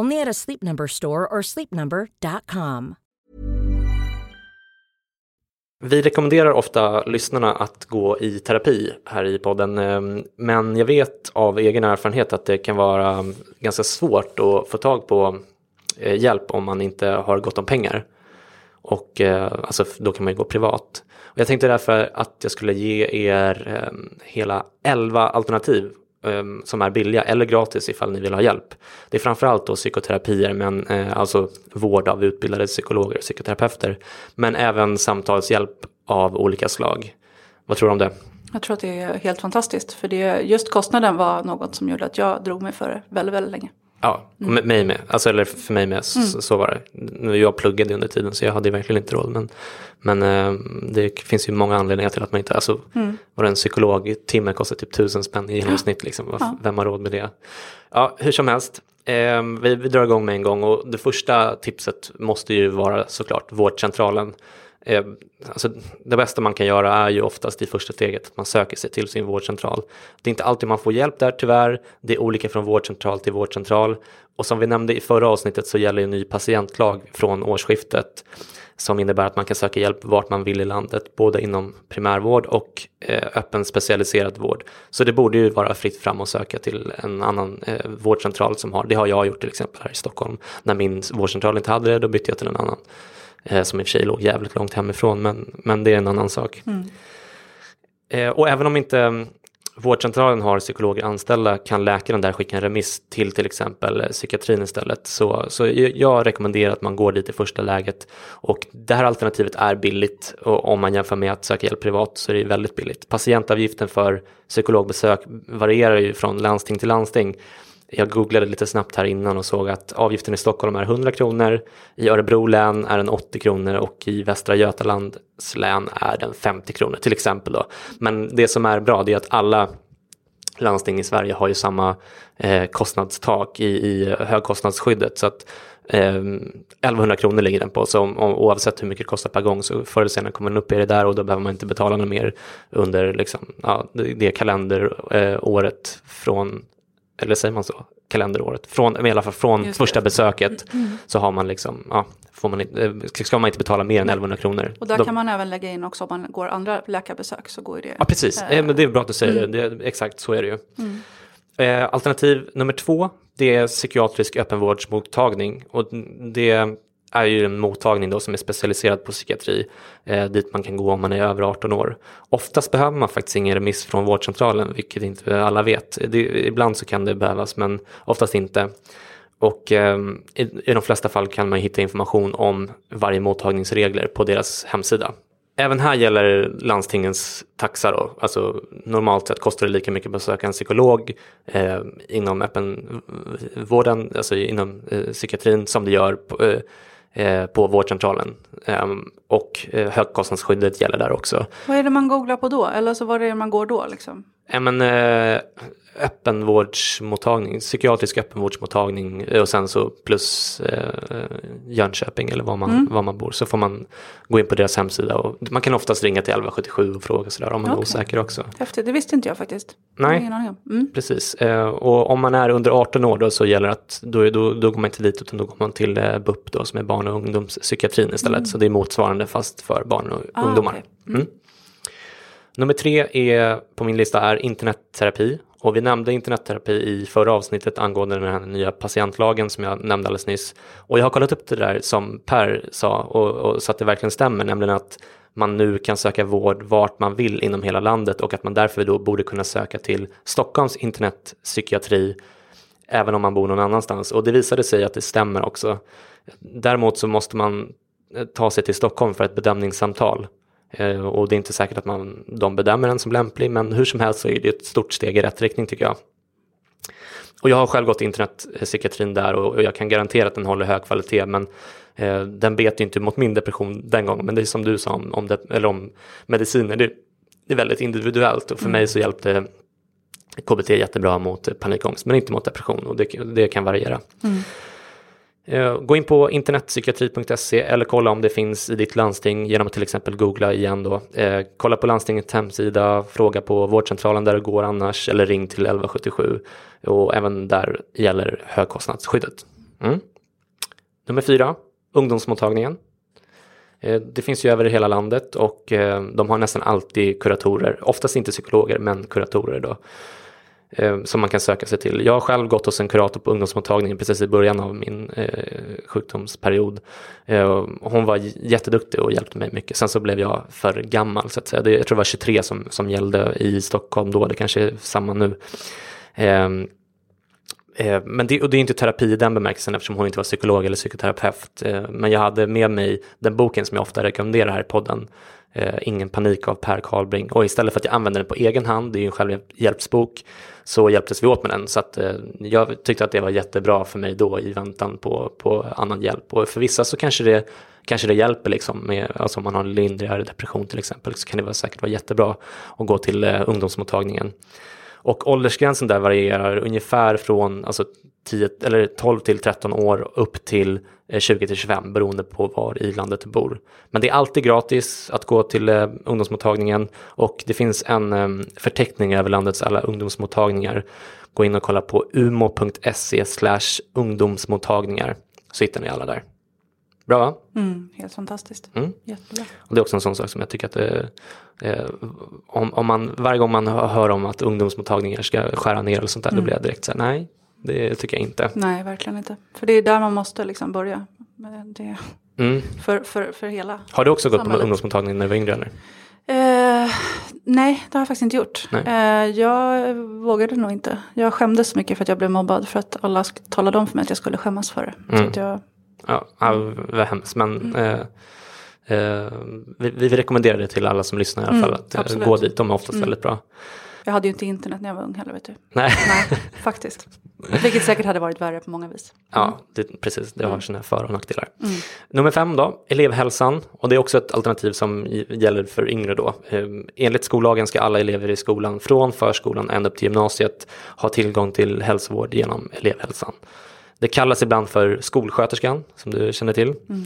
Only at a Sleep Number store or sleep number dot com. Vi rekommenderar ofta lyssnarna att gå i terapi här i podden, men jag vet av egen erfarenhet att det kan vara ganska svårt att få tag på hjälp om man inte har gott om pengar. Och alltså, då kan man ju gå privat. Och jag tänkte därför att jag skulle ge er hela elva alternativ som är billiga eller gratis ifall ni vill ha hjälp. Det är framförallt då psykoterapier, men eh, alltså vård av utbildade psykologer och psykoterapeuter, men även samtalshjälp av olika slag. Vad tror du om det? Jag tror att det är helt fantastiskt, för det, just kostnaden var något som gjorde att jag drog mig för det väldigt, väldigt länge. Ja, mm. med mig med. Alltså, eller för mig med, så, mm. så var det. Jag pluggade under tiden så jag hade verkligen inte råd. Men, men eh, det finns ju många anledningar till att man inte... Alltså, mm. var en psykologtimme kostar typ tusen spänn i genomsnitt. Liksom. Ja. Vem har råd med det? Ja, hur som helst. Eh, vi, vi drar igång med en gång. Och det första tipset måste ju vara såklart vårdcentralen. Eh, alltså, det bästa man kan göra är ju oftast i första steget att man söker sig till sin vårdcentral. Det är inte alltid man får hjälp där, tyvärr. Det är olika från vårdcentral till vårdcentral, och som vi nämnde i förra avsnittet så gäller en ny patientlag från årsskiftet som innebär att man kan söka hjälp vart man vill i landet, både inom primärvård och eh, öppen specialiserad vård. Så det borde ju vara fritt fram att söka till en annan eh, vårdcentral som har, det har jag gjort till exempel här i Stockholm. När min vårdcentral inte hade det, då bytte jag till en annan. Som i och för sig låg jävligt långt hemifrån. Men, men det är en annan sak. Mm. Eh, och även om inte vårdcentralen har psykologer anställda kan läkaren där skicka en remiss till till exempel psykiatrin istället. Så, så jag rekommenderar att man går dit i första läget, och det här alternativet är billigt, och om man jämför med att söka hjälp privat så är det väldigt billigt. Patientavgiften för psykologbesök varierar ju från landsting till landsting. Jag googlade lite snabbt här innan och såg att avgiften i Stockholm är hundra kronor, i Örebro län är den åttio kronor och i Västra Götalands län är den femtio kronor till exempel då. Men det som är bra det är att alla landsting i Sverige har ju samma eh, kostnadstak i, i högkostnadsskyddet, så att eh, elvahundra kronor ligger den på. Så om, om, oavsett hur mycket det kostar per gång så förr eller senare kommer den upp i det där, och då behöver man inte betala något mer under liksom, ja, det, det kalenderåret eh, från... eller säger man så, kalenderåret från, i alla fall från första besöket mm. så har man liksom, ja, får man inte, ska man inte betala mer än elvahundra kronor. Och där då, kan man även lägga in också om man går andra läkarbesök så går det. Ja precis, äh, men det är bra att du säger mm. det, det, exakt så är det ju. Mm. Eh, alternativ nummer två, det är psykiatrisk öppenvårdsmottagning, och det är ju en mottagning då som är specialiserad på psykiatri, eh, dit man kan gå om man är över arton år. Oftast behöver man faktiskt ingen remiss från vårdcentralen, vilket inte alla vet. Det, ibland så kan det behövas, men oftast inte. Och eh, i, i de flesta fall kan man hitta information om varje mottagningsregler på deras hemsida. Även här gäller landstingens taxa då. Alltså normalt sett kostar det lika mycket att besöka en psykolog eh, inom öppenvården, alltså inom eh, psykiatrin, som det gör på, eh, på vårdcentralen, och högkostnadsskyddet gäller där också. Vad är det man googlar på då? Eller så vad är det man går då liksom? Men, öppenvårdsmottagning, psykiatrisk öppenvårdsmottagning, och sen så plus Jönköping eller var man, mm. var man bor, så får man gå in på deras hemsida, och man kan oftast ringa till elva sjuttiosju och fråga sådär om man okay. är osäker också. Häftigt, det visste inte jag faktiskt. Nej, mm. precis. Och om man är under arton år då så gäller att då, då, då går man inte dit, utan då går man till B U P då, som är barn- och ungdomspsykiatrin istället. Mm. Så det är motsvarande fast för barn och ah, ungdomar. Okay. Mm. Mm. Nummer tre är, på min lista är internetterapi, och vi nämnde internetterapi i förra avsnittet angående den här nya patientlagen som jag nämnde alldeles nyss, och jag har kollat upp det där som Per sa, och, och så att det verkligen stämmer, nämligen att man nu kan söka vård vart man vill inom hela landet, och att man därför då borde kunna söka till Stockholms internetpsykiatri även om man bor någon annanstans, och det visade sig att det stämmer också. Däremot så måste man ta sig till Stockholm för ett bedömningssamtal. Och det är inte säkert att man, de bedömer den som lämplig, men hur som helst så är det ett stort steg i rätt riktning tycker jag. Och jag har själv gått internetpsykiatrin där, och jag kan garantera att den håller hög kvalitet, men eh, den bet ju inte mot min depression den gången. Men det är som du sa om, om, det, eller om mediciner, det, det är väldigt individuellt, och för mm. mig så hjälpte K B T jättebra mot panikångest men inte mot depression, och det, det kan variera. Mm. Gå in på internetpsykiatri punkt se eller kolla om det finns i ditt landsting genom att till exempel googla igen då. Eh, kolla på landstingets hemsida, fråga på vårdcentralen där det går annars, eller ring till elva sjuttiosju, och även där gäller högkostnadsskyddet. Mm. Nummer fyra, ungdomsmottagningen. Eh, det finns ju över hela landet, och eh, de har nästan alltid kuratorer, oftast inte psykologer men kuratorer då, som man kan söka sig till. Jag har själv gått hos en kurator på ungdomsmottagningen precis i början av min eh, sjukdomsperiod. Eh, hon var jätteduktig och hjälpte mig mycket. Sen så blev jag för gammal så att säga. Det, jag tror det var tjugotre som, som gällde i Stockholm då. Det kanske är samma nu. Eh, eh, men det, och det är inte terapi i den bemärkelsen eftersom hon inte var psykolog eller psykoterapeut. Eh, men jag hade med mig den boken som jag ofta rekommenderar här i podden. Eh, Ingen panik av Per Carlbring, och istället för att jag använde den på egen hand, det är ju en självhjälpsbok, så hjälptes vi åt med den, så att eh, jag tyckte att det var jättebra för mig då i väntan på, på annan hjälp, och för vissa så kanske det, kanske det hjälper liksom med, alltså om man har en lindrigare depression till exempel, så kan det vara, säkert vara jättebra att gå till eh, ungdomsmottagningen. Och åldersgränsen där varierar ungefär från alltså tio, eller tolv till tretton år upp till tjugo till tjugofem beroende på var i landet du bor. Men det är alltid gratis att gå till eh, ungdomsmottagningen, och det finns en eh, förteckning över landets alla ungdomsmottagningar. Gå in och kolla på u m o punkt se slash ungdomsmottagningar, så hittar ni alla där. Bra va? Mm, helt fantastiskt. Mm. Jättebra. Och det är också en sån sak som jag tycker att eh, om, om man, varje gång man hör om att ungdomsmottagningar ska skära ner eller sånt där, mm. då blir jag direkt så här, nej, det tycker jag inte. Nej, verkligen inte. För det är där man måste liksom börja. Det, mm. för, för, för hela. Har du också gått samhället. På ungdomsmottagningen när du var yngre eller? Eh, Nej, det har jag faktiskt inte gjort. Nej. Jag vågade nog inte. Jag skämdes så mycket för att jag blev mobbad. För att alla talade om för mig att jag skulle skämmas för det. Mm. Så jag... Ja, vad hemskt. Men mm. eh, eh, vi, vi rekommenderar det till alla som lyssnar i alla fall. Att mm, gå dit, de är oftast mm. väldigt bra. Jag hade ju inte internet när jag var ung heller, vet du. Nej. Nej, faktiskt. Vilket säkert hade varit värre på många vis. Mm. Ja, det, precis. Det har sina för- och nackdelar. Mm. Nummer fem då, elevhälsan. Och det är också ett alternativ som gäller för yngre då. Enligt skollagen ska alla elever i skolan från förskolan ända upp till gymnasiet ha tillgång till hälsovård genom elevhälsan. Det kallas ibland för skolsköterskan, som du känner till. Mm.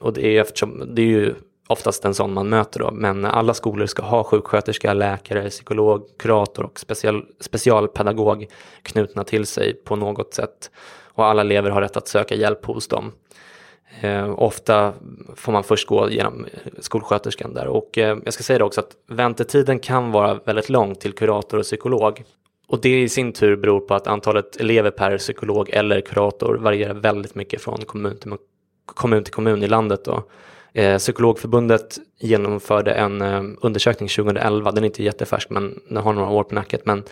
Och det är, eftersom, det är ju... oftast en sån man möter då, men alla skolor ska ha sjuksköterska, läkare, psykolog, kurator och special, specialpedagog knutna till sig på något sätt. Och alla elever har rätt att söka hjälp hos dem. Eh, ofta får man först gå genom skolsköterskan där. Och eh, jag ska säga det också att väntetiden kan vara väldigt lång till kurator och psykolog. Och det i sin tur beror på att antalet elever per psykolog eller kurator varierar väldigt mycket från kommun till kommun, till kommun i landet då. Eh, Psykologförbundet genomförde en eh, undersökning tjugoelva, den är inte jättefärsk men den har några år på nacket, men,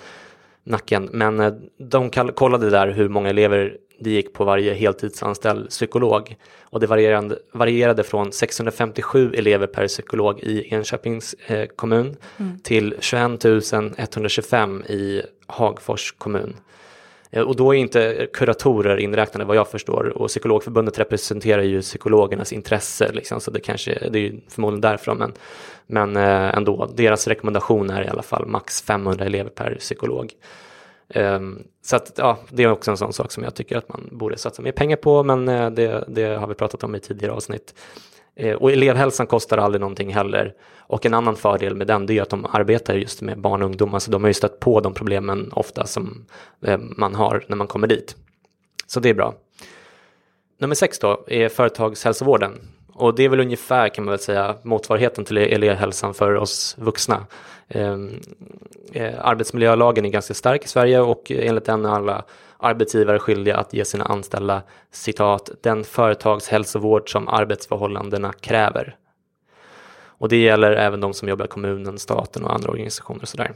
nacken. Men eh, de kall- kollade där hur många elever det gick på varje heltidsanställd psykolog, och det varierade, varierade från sexhundrafemtiosju elever per psykolog i Enköpings eh, kommun mm. till tjugoett tusen etthundratjugofem i Hagfors kommun. Och då är inte kuratorer inräknade vad jag förstår. Och Psykologförbundet representerar ju psykologernas intresse. Liksom, så det, kanske, det är ju förmodligen därifrån. Men, men ändå, deras rekommendation är i alla fall max femhundra elever per psykolog. Um, så att, ja, det är också en sån sak som jag tycker att man borde satsa mer pengar på. Men det, det har vi pratat om i tidigare avsnitt. Och elevhälsan kostar aldrig någonting heller. Och en annan fördel med den är att de arbetar just med barn och ungdomar. Så de har ju stött på de problemen ofta som man har när man kommer dit. Så det är bra. Nummer sex då är företagshälsovården. Och det är väl ungefär, kan man väl säga, motsvarigheten till elevhälsan för oss vuxna. Arbetsmiljölagen är ganska stark i Sverige, och enligt den är alla arbetsgivare skyldiga att ge sina anställda, citat, den företagshälsovård som arbetsförhållandena kräver. Och det gäller även de som jobbar i kommunen, staten och andra organisationer och sådär.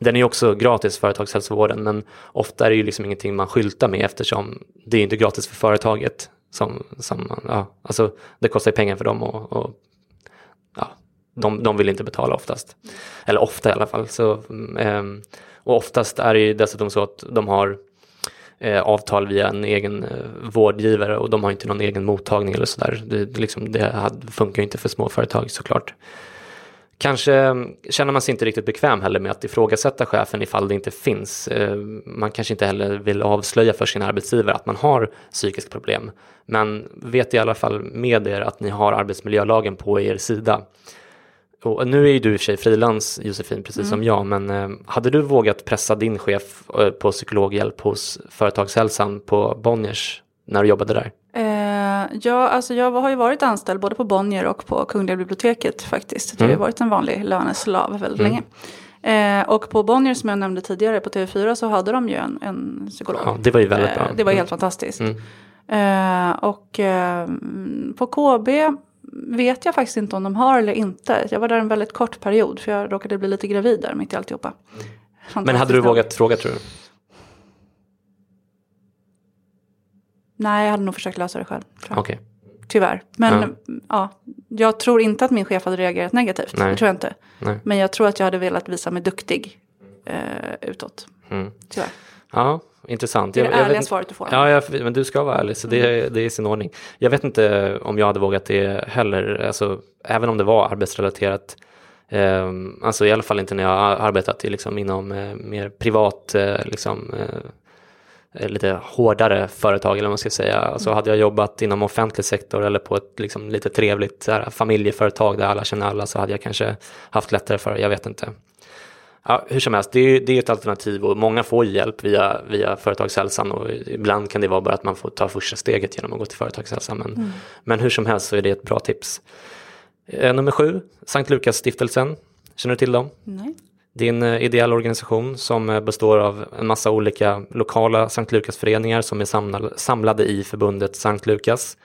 Den är också gratis, företagshälsovården, men ofta är det ju liksom ingenting man skyltar med, eftersom det är inte gratis för företaget. Som, som, ja, alltså det kostar pengar för dem, och, och ja, de, de vill inte betala oftast. Eller ofta i alla fall. Så, um, och oftast är det ju dessutom så att de har eh, avtal via en egen eh, vårdgivare, och de har inte någon egen mottagning eller sådär. Det, det, liksom, det funkar ju inte för småföretag såklart. Kanske känner man sig inte riktigt bekväm heller med att ifrågasätta chefen ifall det inte finns. Man kanske inte heller vill avslöja för sin arbetsgivare att man har psykiska problem. Men vet i alla fall med er att ni har arbetsmiljölagen på er sida. Och nu är ju du i och för sig frilans, Josefin, precis mm. som jag. Men hade du vågat pressa din chef på psykologhjälp hos företagshälsan på Bonniers när du jobbade där? Eh, ja, alltså jag har ju varit anställd både på Bonnier och på Kungliga biblioteket faktiskt. Mm. Det har ju varit en vanlig löneslav väldigt mm. länge. Eh, och på Bonnier, som jag nämnde tidigare, på T V fyra så hade de ju en, en psykolog. Ja, det var ju väldigt bra. Eh, det var mm. helt fantastiskt. Mm. Eh, och eh, på K B vet jag faktiskt inte om de har eller inte. Jag var där en väldigt kort period för jag råkade bli lite gravid där mitt i alltihopa. Mm. Men hade du vågat fråga, tror du? Nej, jag hade nog försökt lösa det själv. Okay. Tyvärr. Men ja. ja, jag tror inte att min chef hade reagerat negativt. Nej. Det tror jag inte. Nej. Men jag tror att jag hade velat visa mig duktig eh, utåt. Mm. Tyvärr. Ja, intressant. Det är det jag, ärliga jag svaret du får. Ja, jag, men du ska vara ärlig. Så det, mm. det är i sin ordning. Jag vet inte om jag hade vågat det heller. Alltså, även om det var arbetsrelaterat. Eh, alltså i alla fall inte när jag har arbetat i, liksom, inom eh, mer privat... Eh, liksom, eh, lite hårdare företag, eller vad man ska säga. Alltså hade jag jobbat inom offentlig sektor eller på ett liksom, lite trevligt så här, familjeföretag där alla känner alla, så hade jag kanske haft lättare för det, jag vet inte. Ja, hur som helst, det är, det är ett alternativ, och många får hjälp via, via företagshälsan, och ibland kan det vara bara att man får ta första steget genom att gå till företagshälsan. Men, mm. men hur som helst så är det ett bra tips. Nummer sju, Sankt Lukasstiftelsen. Känner du till dem? Nej. Det är en ideell organisation som består av en massa olika lokala Sankt Lukas-föreningar som är samlade i förbundet Sankt Lukas.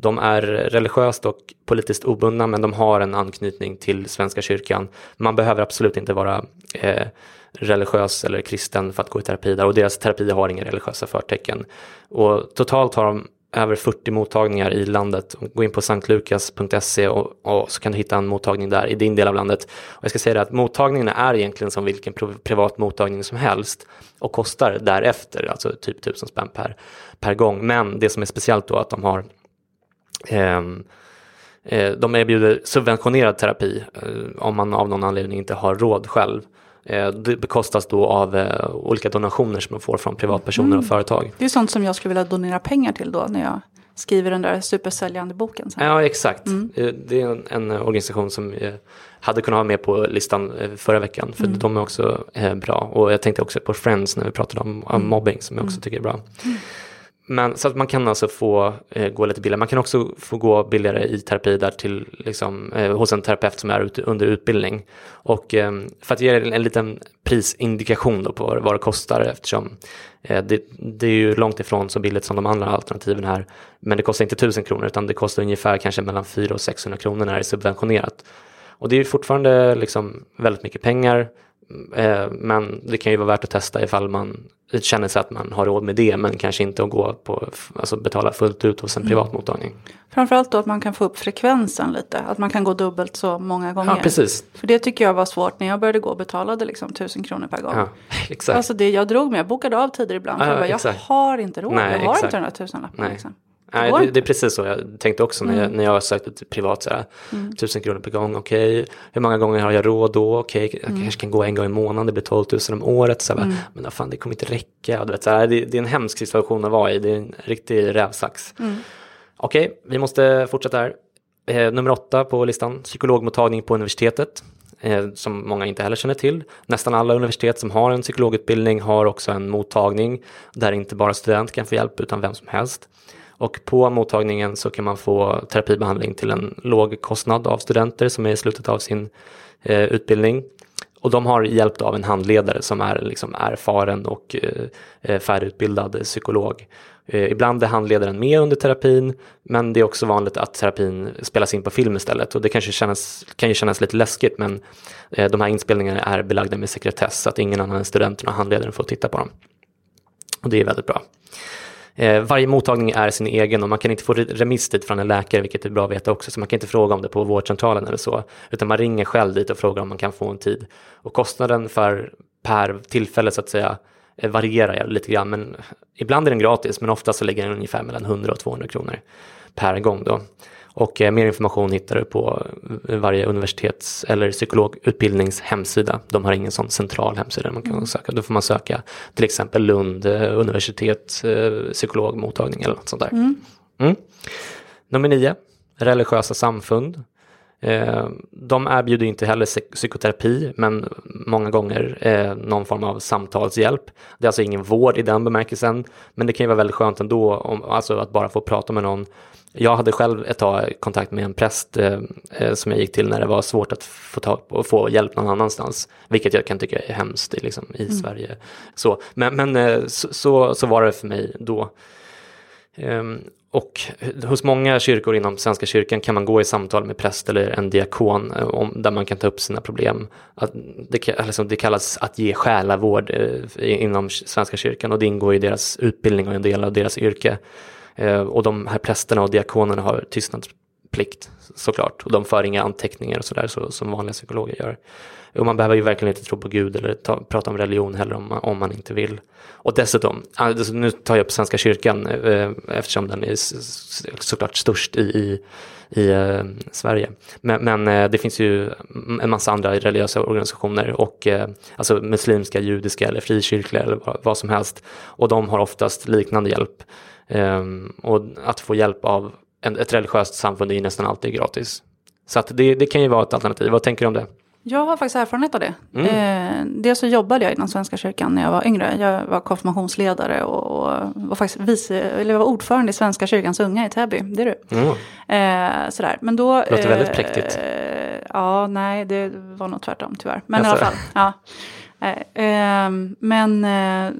De är religiöst och politiskt obundna, men de har en anknytning till Svenska kyrkan. Man behöver absolut inte vara eh, religiös eller kristen för att gå i terapi där, och deras terapi har inga religiösa förtecken. Och totalt har de över fyrtio mottagningar i landet. Gå in på sankt lukas punkt se och, och så kan du hitta en mottagning där i din del av landet. Och jag ska säga det att mottagningarna är egentligen som vilken privat mottagning som helst och kostar därefter, alltså typ tusen spänn per, per gång. Men det som är speciellt då är att de har eh, eh, de erbjuder subventionerad terapi eh, om man av någon anledning inte har råd själv. Det bekostas då av eh, olika donationer som man får från privatpersoner mm. och företag. Det är sånt som jag skulle vilja donera pengar till då när jag skriver den där supersäljande boken. Sen. Ja, exakt. Mm. Det är en, en organisation som eh, hade kunnat ha med på listan eh, förra veckan. För mm. de är också eh, bra. Och jag tänkte också på Friends när vi pratade om, om mobbing som jag också mm. tycker är bra. Mm. Men så att man kan alltså få eh, gå lite billigare. Man kan också få gå billigare i terapi där till, liksom, eh, hos en terapeut som är ut, under utbildning. Och eh, för att ge en, en liten prisindikation då på vad, vad det kostar, eftersom eh, det, det är ju långt ifrån så billigt som de andra alternativen här. Men det kostar inte tusen kronor utan det kostar ungefär kanske mellan fyrahundra och sexhundra kronor när det är subventionerat. Och det är ju fortfarande liksom, väldigt mycket pengar. Men det kan ju vara värt att testa ifall man känner sig att man har råd med det, men kanske inte att gå på, alltså betala fullt ut hos en privatmottagning. Framförallt då att man kan få upp frekvensen lite, att man kan gå dubbelt så många gånger. Ja, precis. För det tycker jag var svårt när jag började gå och betalade liksom tusen kronor per gång. Ja, exakt. Alltså det jag drog med, jag bokade av tider ibland för ja, jag bara, jag har inte råd, Nej, jag har exakt. inte den här tusenlappen liksom. Nej, det, det är precis så. Jag tänkte också när jag, mm. när jag sökte till privat så här, mm. tusen kronor per gång, okej. Okay. Hur många gånger har jag råd då? Okej, okay. jag mm. kanske kan gå en gång i månaden, det blir tolv tusen om året. Så här, mm. Men då fan, det kommer inte räcka. Du vet, så här, det, det är en hemsk situation att vara i, det är en riktig rävsax. Mm. Okej, okay, vi måste fortsätta här. Eh, nummer åtta på listan, psykologmottagning på universitetet. Som många inte heller känner till. Nästan alla universitet som har en psykologutbildning har också en mottagning där inte bara student kan få hjälp utan vem som helst. Och på mottagningen så kan man få terapibehandling till en låg kostnad av studenter som är i slutet av sin eh, utbildning. Och de har hjälpt av en handledare som är liksom erfaren och eh, färdigutbildad psykolog. Eh, ibland är handledaren med under terapin, men det är också vanligt att terapin spelas in på film istället. Och det kanske kännas, kan ju kännas lite läskigt, men eh, de här inspelningarna är belagda med sekretess så att ingen annan än studenterna och handledaren får titta på dem. Och det är väldigt bra. Varje mottagning är sin egen och man kan inte få remisstid från en läkare, vilket är bra att veta också. Så man kan inte fråga om det på vårdcentralen eller så, utan man ringer själv dit och frågar om man kan få en tid. Och kostnaden för per tillfälle så att säga varierar lite grann. Men ibland är den gratis, men ofta så ligger den ungefär mellan hundra och tvåhundra kronor per gång då. Och eh, mer information hittar du på varje universitets- eller psykologutbildnings hemsida. De har ingen sån central hemsida man kan söka. Då får man söka till exempel Lund eh, universitet, eh, psykologmottagning eller något sånt där. Mm. Mm. Nummer nio, religiösa samfund. Eh, de erbjuder inte heller psykoterapi, men många gånger eh, någon form av samtalshjälp. Det är alltså ingen vård i den bemärkelsen, men det kan ju vara väldigt skönt ändå om, alltså att bara få prata med någon. Jag hade själv ett tag kontakt med en präst eh, som jag gick till när det var svårt att få tag på och få hjälp någon annanstans, vilket jag kan tycka är hemskt liksom, i mm. Sverige. Så, men men eh, så, så, så var det för mig då. Ehm, och hos många kyrkor inom Svenska kyrkan kan man gå i samtal med präst eller en diakon om, där man kan ta upp sina problem. Att det, alltså, det kallas att ge själavård eh, inom Svenska kyrkan, och det ingår i deras utbildning och en del av deras yrke. Och de här prästerna och diakonerna har tystnadsplikt såklart. Och de för inga anteckningar och sådär så, som vanliga psykologer gör. Och man behöver ju verkligen inte tro på Gud eller ta, prata om religion heller om man, om man inte vill. Och dessutom, alltså nu tar jag upp Svenska kyrkan eh, eftersom den är såklart störst i, i, i eh, Sverige. Men, men eh, det finns ju en massa andra religiösa organisationer och eh, alltså muslimska, judiska eller frikyrkliga eller vad, vad som helst. Och de har oftast liknande hjälp. Um, och att få hjälp av en, ett religiöst samfund är nästan alltid gratis. Så att det, det kan ju vara ett alternativ. Vad tänker du om det? Jag har faktiskt erfarenhet av det. Mm. Eh, dels så jobbade jag inom Svenska kyrkan när jag var yngre. Jag var konfirmationsledare och, och var faktiskt vice, eller jag var ordförande i Svenska kyrkans unga i Täby. Det är du. Mm. Eh, sådär. Men då, det låter eh, väldigt präktigt. Eh, ja, nej, det var nog tvärtom tyvärr. Men alltså. I alla fall, ja. Eh, eh, men eh,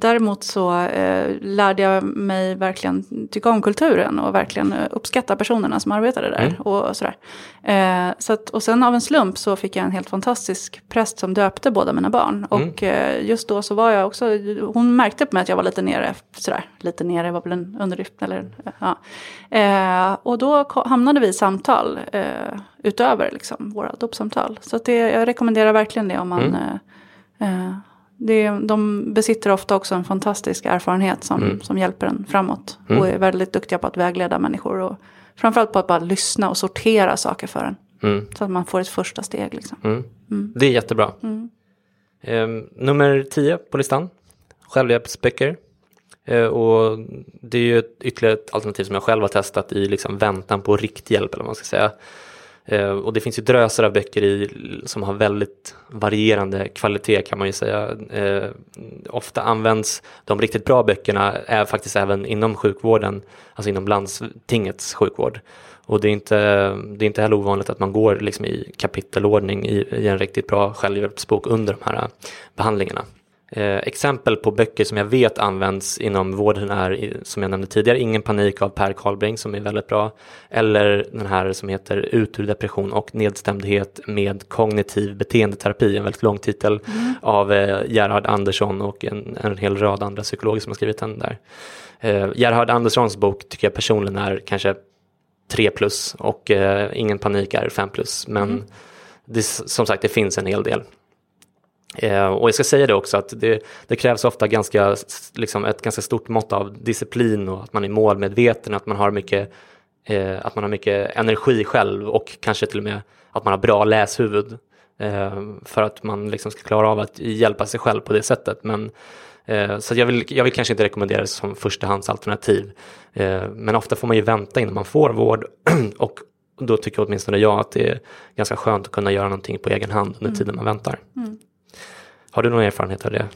däremot så eh, lärde jag mig verkligen tycka om kulturen och verkligen uppskatta personerna som arbetade där. Mm. Och, och, sådär. Eh, så att, och sen av en slump så fick jag en helt fantastisk präst som döpte båda mina barn. Mm. Och eh, just då så var jag också, hon märkte på mig att jag var lite nere, sådär, lite nere var väl en underdrift eller ja. Eh, och då hamnade vi i samtal eh, utöver liksom, våra dopsamtal. Så att det, jag rekommenderar verkligen det om man... Mm. Eh, Det, de besitter ofta också en fantastisk erfarenhet som, mm. som hjälper en framåt. Mm. Och är väldigt duktiga på att vägleda människor. Och framförallt på att bara lyssna och sortera saker för en. Mm. Så att man får ett första steg. Liksom. Mm. Mm. Det är jättebra. Mm. Eh, nummer tio på listan. Självhjälpsböcker. Eh, och det är ju ett, ytterligare ett alternativ som jag själv har testat i liksom väntan på riktig hjälp. Eller vad man ska säga. Och det finns ju drösar av böcker i, som har väldigt varierande kvalitet kan man ju säga. Eh, ofta används de riktigt bra böckerna är faktiskt även inom sjukvården, alltså inom landstingets sjukvård. Och det är inte, det är inte heller ovanligt att man går liksom i kapitelordning i, i en riktigt bra självhjälpsbok under de här behandlingarna. Eh, exempel på böcker som jag vet används inom vården är, som jag nämnde tidigare, Ingen panik av Per Carlbring som är väldigt bra. Eller den här som heter Ut ur depression och nedstämdhet med kognitiv beteendeterapi, en väldigt lång titel mm. av eh, Gerhard Andersson och en, en hel rad andra psykologer som har skrivit den där. Eh, Gerhard Anderssons bok tycker jag personligen är kanske tre plus och eh, Ingen panik är fem plus, men mm. det, som sagt det finns en hel del. Eh, och jag ska säga det också att det, det krävs ofta ganska, liksom ett ganska stort mått av disciplin och att man är målmedveten, att man har mycket, eh, att man har mycket energi själv och kanske till och med att man har bra läshuvud eh, för att man liksom ska klara av att hjälpa sig själv på det sättet. Men, eh, så jag vill, jag vill kanske inte rekommendera det som förstahandsalternativ, eh, men ofta får man ju vänta innan man får vård och då tycker jag åtminstone jag att det är ganska skönt att kunna göra någonting på egen hand under mm. tiden man väntar. Mm. Har du någon erfarenhet av det?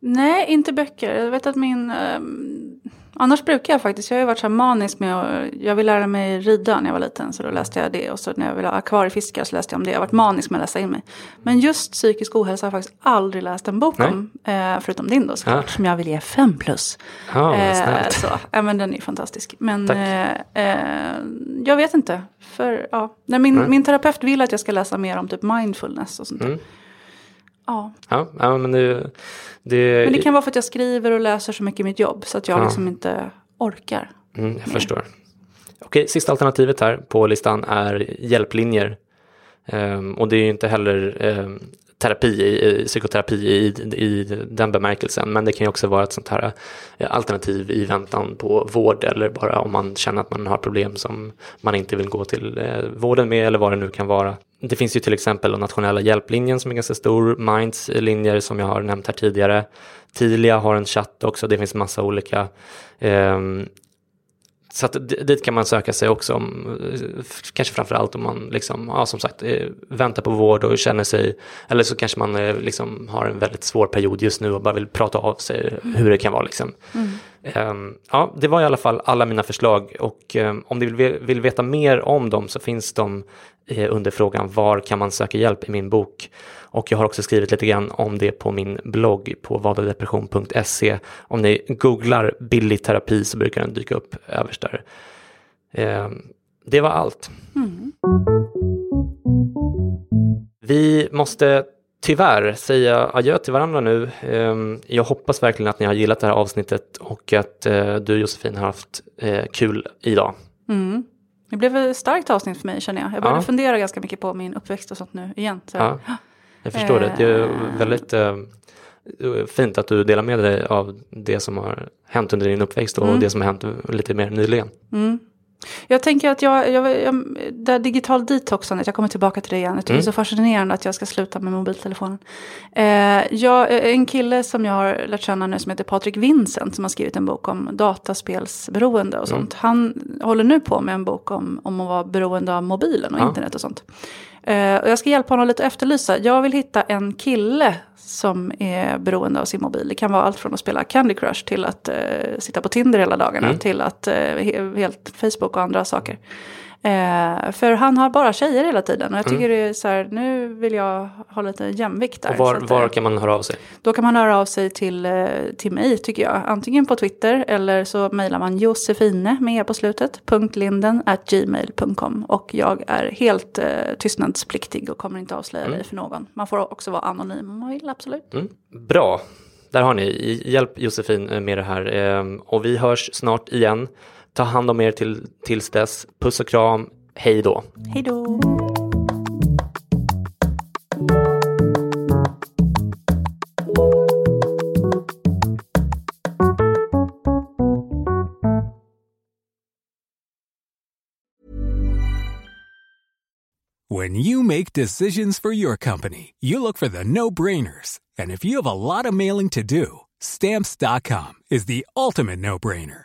Nej, inte böcker. Jag vet att min... Eh, annars brukar jag faktiskt... Jag har ju varit så här manisk med... Och jag vill lära mig rida när jag var liten. Så då läste jag det. Och så när jag ville ha akvariefiskar så läste jag om det. Jag har varit manisk med att läsa in mig. Men just psykisk ohälsa har jag faktiskt aldrig läst en bok Nej. om. Eh, förutom din då såklart. Ah. Som jag vill ge fem plus. Ja, oh, eh, snällt. Så, äh, men den är fantastisk. Men eh, eh, jag vet inte. För ja... Nej, min, mm. min terapeut vill att jag ska läsa mer om typ mindfulness och sånt där. Mm. Ja. Ja, men det, det... men det kan vara för att jag skriver och läser så mycket i mitt jobb så att jag ja. liksom inte orkar. Mm, jag mer. förstår. Okej, sista alternativet här på listan är hjälplinjer. Um, och det är ju inte heller um, terapi, psykoterapi i, i den bemärkelsen. Men det kan ju också vara ett sånt här alternativ i väntan på vård eller bara om man känner att man har problem som man inte vill gå till vården med eller vad det nu kan vara. Det finns ju till exempel den nationella hjälplinjen som är ganska stor, Minds linjer som jag har nämnt här tidigare. Tilia har en chatt också, det finns massa olika... Um, Så att dit kan man söka sig också, om, kanske framförallt om man liksom, ja, som sagt, väntar på vård och känner sig, eller så kanske man liksom har en väldigt svår period just nu och bara vill prata av sig mm. hur det kan vara. Liksom. Mm. Um, ja, det var i alla fall alla mina förslag och um, om du vill, vill veta mer om dem så finns de eh, under frågan var kan man söka hjälp i min bok. Och jag har också skrivit lite grann om det på min blogg på vadadepression punkt se. Om ni googlar billig terapi så brukar den dyka upp överst där. Eh, det var allt. Mm. Vi måste tyvärr säga adjö till varandra nu. Eh, jag hoppas verkligen att ni har gillat det här avsnittet och att eh, du Josefin har haft eh, kul idag. Mm. Det blev ett starkt avsnitt för mig känner jag. Jag började ja. fundera ganska mycket på min uppväxt och sånt nu igen. Så. Ja. Jag förstår det. Det är väldigt äh, fint att du delar med dig av det som har hänt under din uppväxt och mm. det som har hänt lite mer nyligen. Mm. Jag tänker att jag, jag, jag det här digital detoxandet, jag kommer tillbaka till det igen. Jag tycker mm. det är så fascinerande att jag ska sluta med mobiltelefonen. Eh, jag, en kille som jag har lärt känna nu som heter Patrik Vincent som har skrivit en bok om dataspelsberoende och sånt. Mm. Han håller nu på med en bok om, om att vara beroende av mobilen och ja. internet och sånt. Eh, och jag ska hjälpa honom lite att efterlysa. Jag vill hitta en kille som är beroende av sin mobil. Det kan vara allt från att spela Candy Crush till att eh, sitta på Tinder hela dagarna. Mm. Till att eh, helt Facebook och andra saker. Eh, för han har bara tjejer hela tiden. Och jag tycker mm. det är så här, nu vill jag ha lite jämvikt där. Och var, var det, kan man höra av sig? Då kan man höra av sig till, till mig, tycker jag. Antingen på Twitter eller så mejlar man Josefine med på slutet. punkt linden at gmail punkt com. Och jag är helt eh, tystnadspliktig och kommer inte avslöja mm. dig för någon. Man får också vara anonym om man vill, absolut. Mm. Bra. Där har ni. Hjälp Josefin med det här. Och vi hörs snart igen. Ta hand om er till, tills dess. Puss och kram. Hej då. Hej då. When you make decisions for your company, you look for the no-brainers. And if you have a lot of mailing to do, Stamps dot com is the ultimate no-brainer.